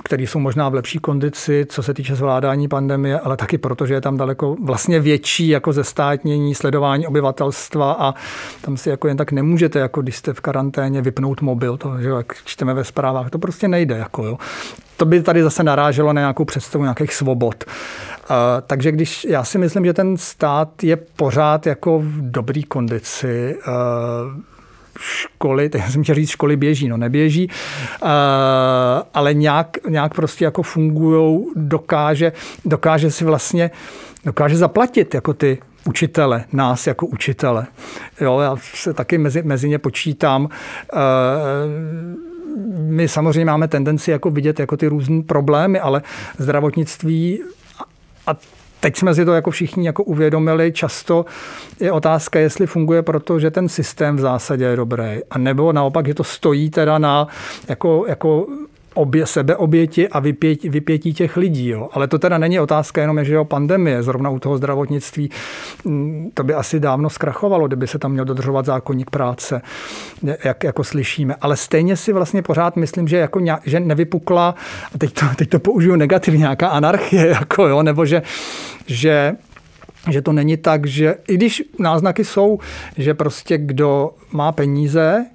které jsou možná v lepší kondici, co se týče zvládání pandemie, ale taky proto, že je tam daleko vlastně větší jako zestátnění, sledování obyvatelstva a tam si jako jen tak nemůžete, jako když jste v karanténě, vypnout mobil, to, že jak čteme ve zprávách, to prostě nejde, jako jo. To by tady zase naráželo na nějakou představu nějakých svobod. Takže když já si myslím, že ten stát je pořád jako v dobrý kondici, školy, teď jsem chtěl říct, školy běží, no neběží, ale nějak prostě jako fungujou, dokáže zaplatit jako ty učitele, nás jako učitele. Jo, já se taky mezi ně počítám. My samozřejmě máme tendenci jako vidět jako ty různé problémy, ale zdravotnictví a teď jsme si to jako všichni jako uvědomili, často je otázka, jestli funguje proto, že ten systém v zásadě je dobrý, a nebo naopak, že to stojí teda na jako sebeoběti a vypětí těch lidí. Jo. Ale to teda není otázka jenom, že jo, pandemie. Zrovna u toho zdravotnictví to by asi dávno zkrachovalo, kdyby se tam měl dodržovat zákoník práce, jako slyšíme. Ale stejně si vlastně pořád myslím, že, jako že nevypukla, a teď to použiju negativně, nějaká anarchie, jako, jo, nebo že to není tak, že i když náznaky jsou, že prostě kdo má peníze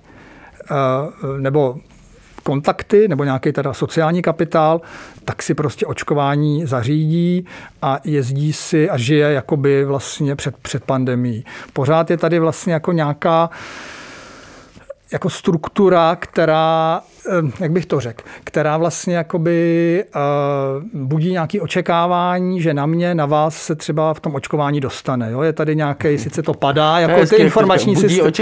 nebo kontakty nebo nějaký teda sociální kapitál, tak si prostě očkování zařídí a jezdí si a žije jakoby vlastně před pandemií. Pořád je tady vlastně jako nějaká jako struktura, která, jak bych to řekl, která vlastně jakoby budí nějaké očekávání, že na mě, na vás se třeba v tom očkování dostane. Jo? Je tady nějaký, sice to padá, jako ty informační systémy.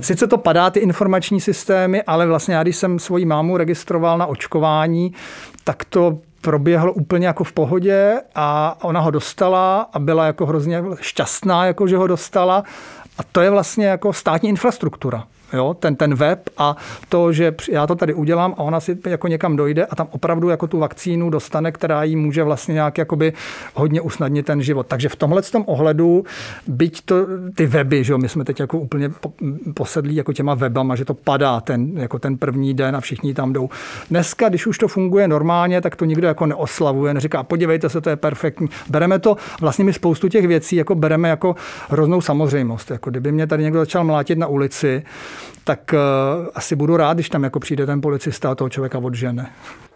Sice to padá, ty informační systémy, ale vlastně já, když jsem svoji mámu registroval na očkování, tak to proběhlo úplně jako v pohodě a ona ho dostala a byla jako hrozně šťastná, jako že ho dostala. A to je vlastně jako státní infrastruktura. Jo, ten web a to, že já to tady udělám a ona si jako někam dojde a tam opravdu jako tu vakcínu dostane, která jí může vlastně nějak jakoby hodně usnadnit ten život. Takže v tomhletom ohledu, byť to ty weby, že jo, my jsme teď jako úplně posedlí jako těma webama, že to padá ten první den a všichni tam jdou. Dneska, když už to funguje normálně, tak to nikdo jako neoslavuje, neříká, podívejte se, to je perfektní. Bereme to, vlastně my spoustu těch věcí jako bereme jako hroznou samozřejmost. Jako kdyby mě tady někdo začal mlátit na ulici, tak asi budu rád, když tam jako přijde ten policista a toho člověka odžene.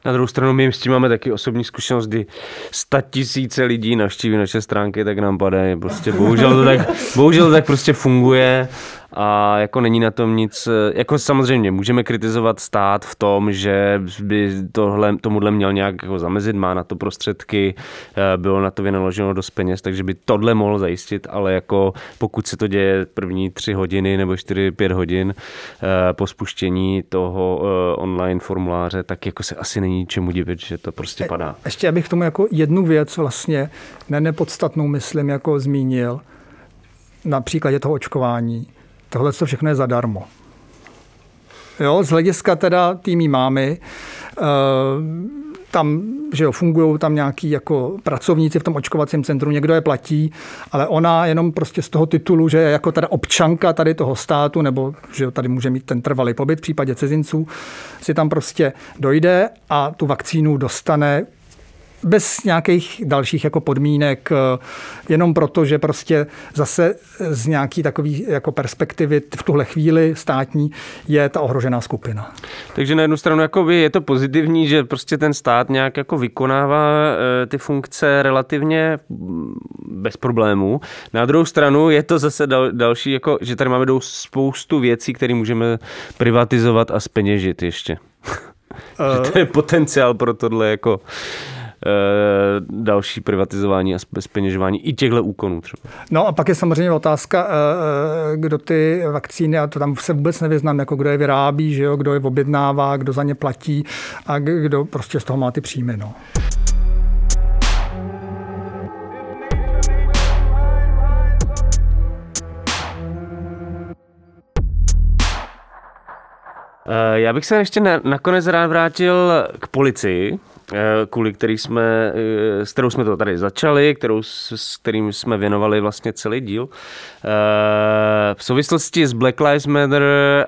Na druhou stranu my s tím máme taky osobní zkušenost, kdy 100 000 lidí navštíví naše stránky, tak nám padají. Prostě bohužel to tak prostě funguje a jako není na tom nic. Jako samozřejmě můžeme kritizovat stát v tom, že by tomuhle měl nějak jako zamezit, má na to prostředky, bylo na to vynaloženo dost peněz, takže by tohle mohlo zajistit, ale jako pokud se to děje první 3 hodiny nebo 4-5 hodin po spuštění toho online formuláře, tak jako se asi není čemu divit, že to prostě padá. Ještě abych tomu jako jednu věc vlastně nepodstatnou myslím jako zmínil. Na příkladě toho očkování. Tohle to všechno je zadarmo. Jo, z hlediska teda týmí mámy, tam, že jo, fungují tam nějaký jako pracovníci v tom očkovacím centru, někdo je platí, ale ona jenom prostě z toho titulu, že je jako teda občanka tady toho státu, nebo že jo, tady může mít ten trvalý pobyt v případě cizinců, si tam prostě dojde a tu vakcínu dostane bez nějakých dalších jako podmínek, jenom proto, že prostě zase z nějaký takový jako perspektivy v tuhle chvíli státní je ta ohrožená skupina. Takže na jednu stranu jakoby je to pozitivní, že prostě ten stát nějak jako vykonává ty funkce relativně bez problémů. Na druhou stranu je to zase další, jako, že tady máme spoustu věcí, které můžeme privatizovat a zpeněžit ještě. Že to je potenciál pro tohle jako další privatizování a zpeněžování i těchto úkonů třeba. No a pak je samozřejmě otázka, kdo ty vakcíny, a to tam se vůbec nevyznám, jako kdo je vyrábí, že jo, kdo je objednává, kdo za ně platí a kdo prostě z toho má ty příjmy. No. Já bych se ještě nakonec rád vrátil k policii, s kterou jsme to tady začali, s kterým jsme věnovali vlastně celý díl. V souvislosti s Black Lives Matter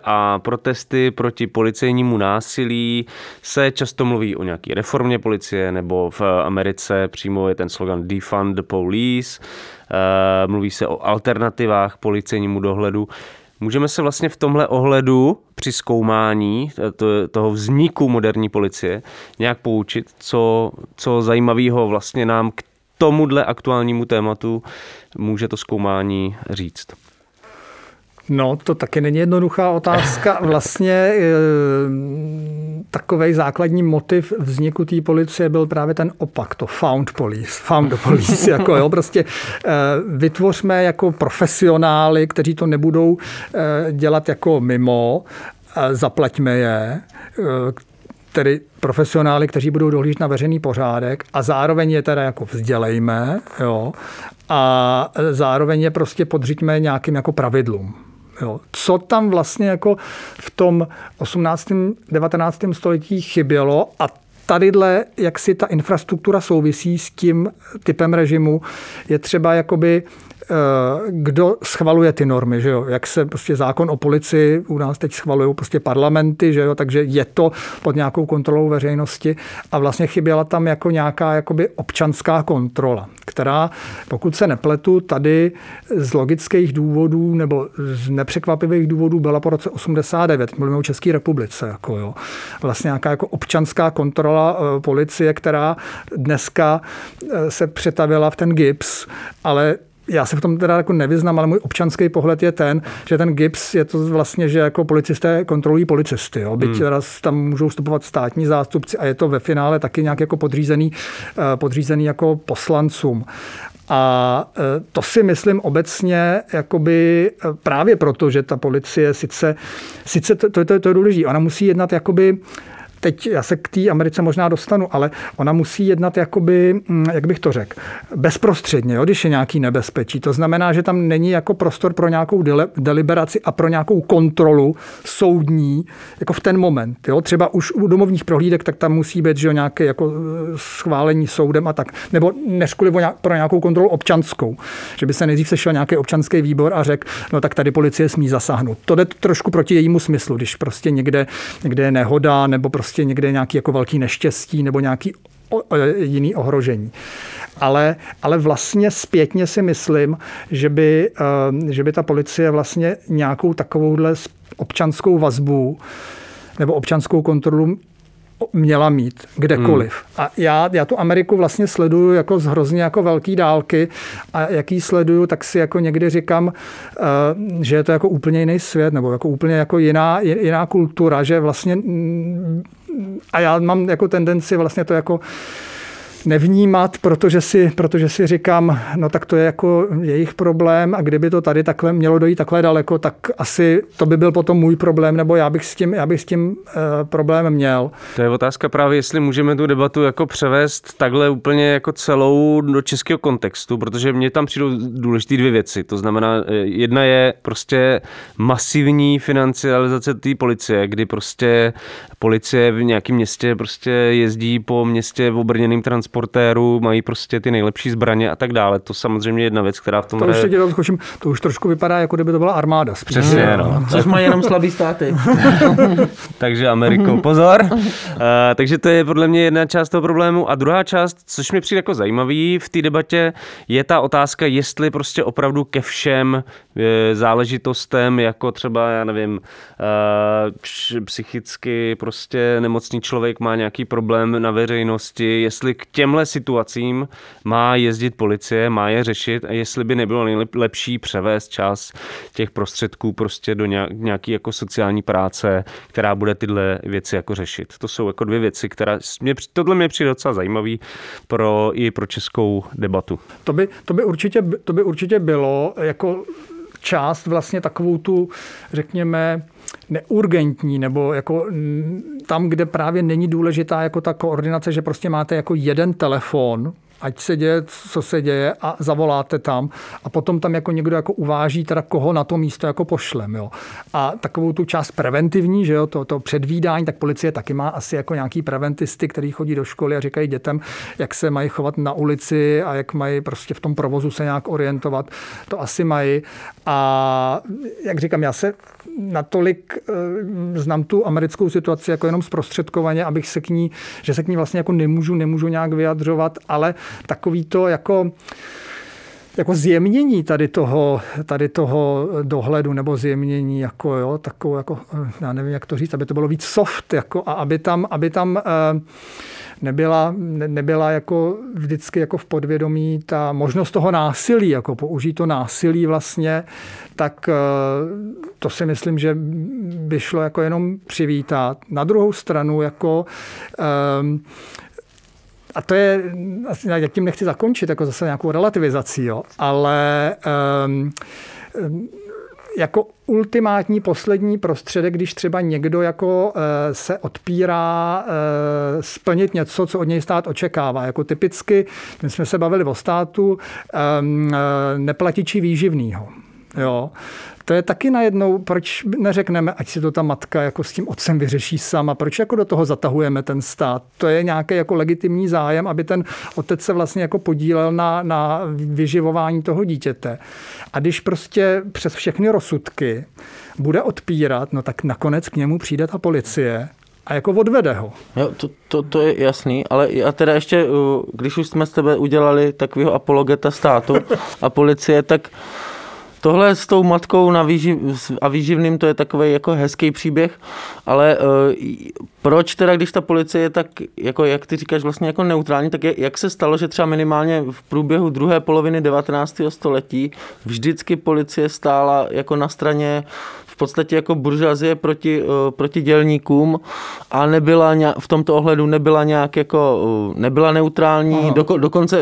a protesty proti policejnímu násilí se často mluví o nějaké reformě policie, nebo v Americe přímo je ten slogan Defund the Police. Mluví se o alternativách policejnímu dohledu. Můžeme se vlastně v tomhle ohledu při zkoumání toho vzniku moderní policie nějak poučit, co zajímavého vlastně nám k tomuhle aktuálnímu tématu může to zkoumání říct? No, to taky není jednoduchá otázka. Vlastně takovej základní motiv vzniku té policie byl právě ten opak, to found the police, jako jo, prostě vytvořme jako profesionály, kteří to nebudou dělat jako mimo, zaplaťme je, tedy profesionály, kteří budou dohlížet na veřejný pořádek a zároveň je teda jako vzdělejme, jo, a zároveň je prostě podřiďme nějakým jako pravidlům. Jo. Co tam vlastně jako v tom 18. 19. století chybělo a tadyhle, jak si ta infrastruktura souvisí s tím typem režimu, je třeba jakoby kdo schvaluje ty normy, že jo? Jak se prostě zákon o policii u nás teď schvalují prostě parlamenty, že jo? Takže je to pod nějakou kontrolou veřejnosti a vlastně chyběla tam jako nějaká jakoby občanská kontrola, která, pokud se nepletu, tady z logických důvodů nebo z nepřekvapivých důvodů byla po roce 89, mluvíme o České republice, jako jo. Vlastně nějaká jako občanská kontrola policie, která dneska se přetavila v ten GIBS, ale já se v tom teda jako nevyznám, ale můj občanský pohled je ten, že ten GIBS je to vlastně, že jako policisté kontrolují policisty. Jo? Byť tam můžou vstupovat státní zástupci a je to ve finále taky nějak jako podřízený jako poslancům. A to si myslím obecně jakoby právě proto, že ta policie sice to je důležitý, ona musí jednat jakoby. Teď já se k té Americe možná dostanu, ale ona musí jednat jakoby, jak bych to řekl, bezprostředně, jo, když je nějaký nebezpečí. To znamená, že tam není jako prostor pro nějakou deliberaci a pro nějakou kontrolu soudní, jako v ten moment. Jo. Třeba už u domovních prohlídek, tak tam musí být, že jo, nějaké jako schválení soudem a tak. Nebo než kvůli pro nějakou kontrolu občanskou. Že by se nejdřív sešel nějaký občanský výbor a řekl, no tak tady policie smí zasáhnout. To jde trošku proti jejímu smyslu, když prostě někde je nehoda nebo prostě někde nějaký jako velký neštěstí nebo nějaký jiný ohrožení. Ale vlastně zpětně si myslím, že by ta policie vlastně nějakou takovouhle občanskou vazbu nebo občanskou kontrolu měla mít kdekoliv. A já tu Ameriku vlastně sleduju jako z hrozně jako velký dálky a jak ji sleduju, tak si jako někdy říkám, že je to jako úplně jiný svět nebo jako úplně jako jiná kultura, že vlastně a já mám jako tendenci vlastně to jako nevnímat, protože si říkám, no tak to je jako jejich problém a kdyby to tady takhle mělo dojít takhle daleko, tak asi to by byl potom můj problém, nebo já bych s tím problém měl. To je otázka právě, jestli můžeme tu debatu jako převést takhle úplně jako celou do českého kontextu, protože mně tam přijdou důležité dvě věci. To znamená, jedna je prostě masivní financializace té policie, kdy prostě policie v nějakém městě prostě jezdí po městě v obrněným transportéru, mají prostě ty nejlepší zbraně a tak dále. To samozřejmě je jedna věc, která v tom to už se dělám, to už trošku vypadá, jako kdyby to byla armáda. Přesně, no. Což mají jenom slabý státy. Takže Ameriko, pozor. Takže to je podle mě jedna část toho problému. A druhá část, což mi přijde jako zajímavý v té debatě, je ta otázka, jestli prostě opravdu ke všem záležitostem, jako třeba, já nevím, psychicky prostě nemocný člověk má nějaký problém na veřejnosti, jestli k těmhle situacím má jezdit policie, má je řešit a jestli by nebylo lepší převést část těch prostředků prostě do nějaký jako sociální práce, která bude tyhle věci jako řešit. To jsou jako dvě věci, která tohle mě přijde docela zajímavý i pro českou debatu. To by určitě bylo jako část vlastně takovou tu, řekněme, neurgentní, nebo jako tam, kde právě není důležitá jako ta koordinace, že prostě máte jako jeden telefon, ať se děje, co se děje a zavoláte tam a potom tam jako někdo jako uváží teda koho na to místo jako pošlem, jo. A takovou tu část preventivní, že jo, to předvídání, tak policie taky má asi jako nějaký preventisty, který chodí do školy a říkají dětem, jak se mají chovat na ulici a jak mají prostě v tom provozu se nějak orientovat. To asi mají. A jak říkám, já se natolik znám tu americkou situaci jako jenom zprostředkovaně, abych se k ní, že se k ní vlastně jako nemůžu nějak vyjadřovat, ale takový to jako zjemnění tady toho dohledu nebo zjemnění jako jo, takovou jako já nevím jak to říct, aby to bylo víc soft jako a aby tam nebyla jako vždycky jako v podvědomí ta možnost toho násilí, jako použít to násilí vlastně, tak to si myslím, že by šlo jako jenom přivítat. Na druhou stranu jako a to je, já tím nechci zakončit, jako zase nějakou relativizací, jo, ale jako ultimátní poslední prostředek, když třeba někdo jako se odpírá splnit něco, co od něj stát očekává. Jako typicky, my jsme se bavili o státu neplatiči výživného. Jo. To je taky najednou, proč neřekneme, ať si to ta matka jako s tím otcem vyřeší sama, proč jako do toho zatahujeme ten stát. To je nějaký jako legitimní zájem, aby ten otec se vlastně jako podílel na vyživování toho dítěte. A když prostě přes všechny rozsudky bude odpírat, no tak nakonec k němu přijde ta policie a jako odvede ho. Jo, to je jasný, ale já teda ještě, když už jsme z tebe udělali takového apologeta státu a policie, tak tohle s tou matkou a výživným, to je takový jako hezký příběh, ale proč teda, když ta policie je tak, jako, jak ty říkáš, vlastně jako neutrální, tak jak se stalo, že třeba minimálně v průběhu druhé poloviny 19. století vždycky policie stála jako na straně v podstatě jako buržazie proti dělníkům a nebyla v tomto ohledu nebyla nějak jako nebyla neutrální,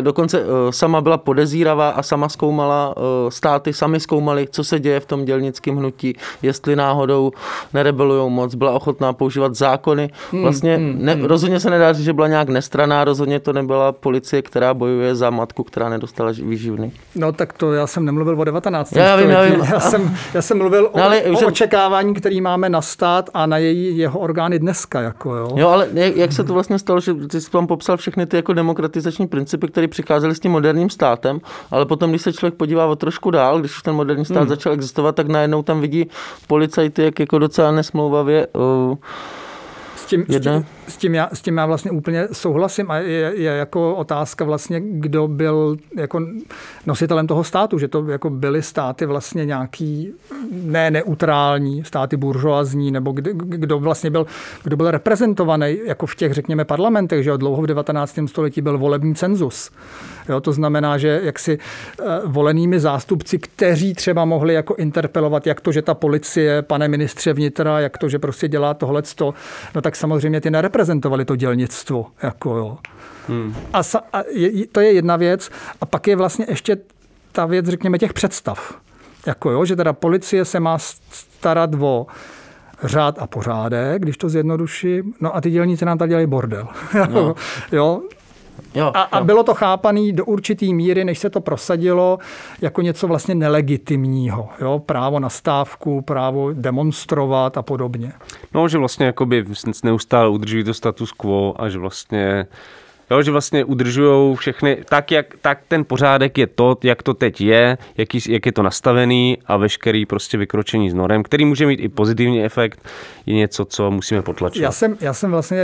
dokonce sama byla podezíravá a sama zkoumala státy, sami zkoumali, co se děje v tom dělnickém hnutí, jestli náhodou nerebelujou moc, byla ochotná používat zákony. Vlastně rozhodně se nedá říct, že byla nějak nestranná, rozhodně to nebyla policie, která bojuje za matku, která nedostala výživný. No tak to já jsem nemluvil o 19. století. Já jsem mluvil o očekávání, který máme na stát a na jeho orgány dneska. Jako, jo, ale jak se to vlastně stalo, že jsi tam popsal všechny ty jako demokratizační principy, které přicházely s tím moderním státem, ale potom, když se člověk podívá o trošku dál, když už ten moderní stát začal existovat, tak najednou tam vidí policajty, jak jako docela nesmlouvavě S tím já vlastně úplně souhlasím a je jako otázka vlastně, kdo byl jako nositelem toho státu, že to jako byly státy vlastně nějaký neutrální, státy buržoazní, nebo kdo byl reprezentovaný jako v těch, řekněme, parlamentech, že od dlouho v 19. století byl volební cenzus. Jo, to znamená, že jaksi volenými zástupci, kteří třeba mohli jako interpelovat, jak to, že ta policie, pane ministře vnitra, jak to, že prostě dělá tohleto, no tak samozřejmě ty nereprezentovali to dělnictvo. Jako jo. To je jedna věc. A pak je vlastně ještě ta věc, řekněme, těch představ. Jako jo, že teda policie se má starat o řád a pořádek, když to zjednoduším, no a ty dělníci nám tady dělají bordel. No. Jo. A bylo to chápané do určité míry, než se to prosadilo, jako něco vlastně nelegitimního. Jo? Právo na stávku, právo demonstrovat a podobně. No, že vlastně jakoby neustále udržují to status quo a že vlastně... Jo, že vlastně udržujou všechny, tak ten pořádek je to, jak to teď je, jak je to nastavený a veškerý prostě vykročení s norem, který může mít i pozitivní efekt, je něco, co musíme potlačit. Já jsem vlastně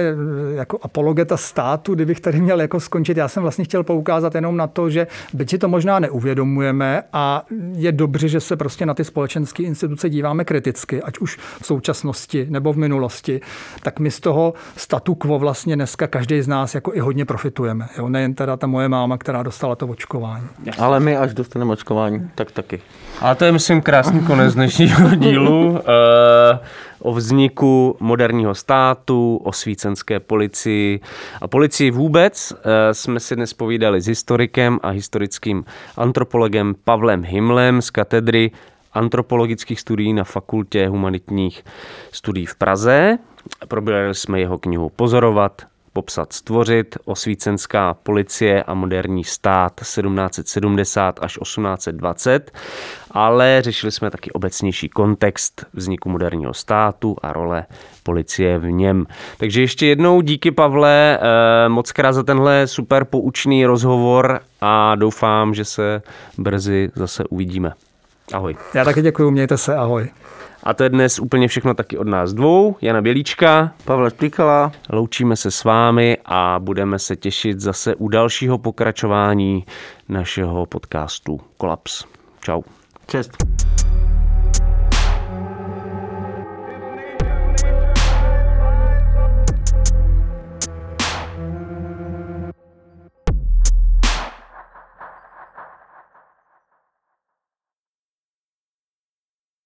jako apologeta státu, kdybych tady měl jako skončit, já jsem vlastně chtěl poukázat jenom na to, že byť si to možná neuvědomujeme a je dobře, že se prostě na ty společenské instituce díváme kriticky, ať už v současnosti nebo v minulosti, tak my z toho statu quo vlastně dneska každý z nás jako i hodně profitujeme. Jo? Nejen teda ta moje máma, která dostala to očkování. Ale my, až dostaneme očkování, tak taky. A to je, myslím, krásný konec dnešního dílu o vzniku moderního státu, o svícenské policii a policii vůbec. Jsme si dnes povídali s historikem a historickým antropologem Pavlem Himmlem z katedry antropologických studií na Fakultě humanitních studií v Praze. Probírali jsme jeho knihu Pozorovat, popsat, stvořit, osvícenská policie a moderní stát 1770 až 1820, ale řešili jsme taky obecnější kontext vzniku moderního státu a role policie v něm. Takže ještě jednou díky, Pavle, moc krát za tenhle super poučný rozhovor a doufám, že se brzy zase uvidíme. Ahoj. Já taky děkuju, mějte se, ahoj. A to je dnes úplně všechno taky od nás dvou. Jana Bělíčka, Pavla Šplíchala. Loučíme se s vámi a budeme se těšit zase u dalšího pokračování našeho podcastu Kolaps. Čau. Čest.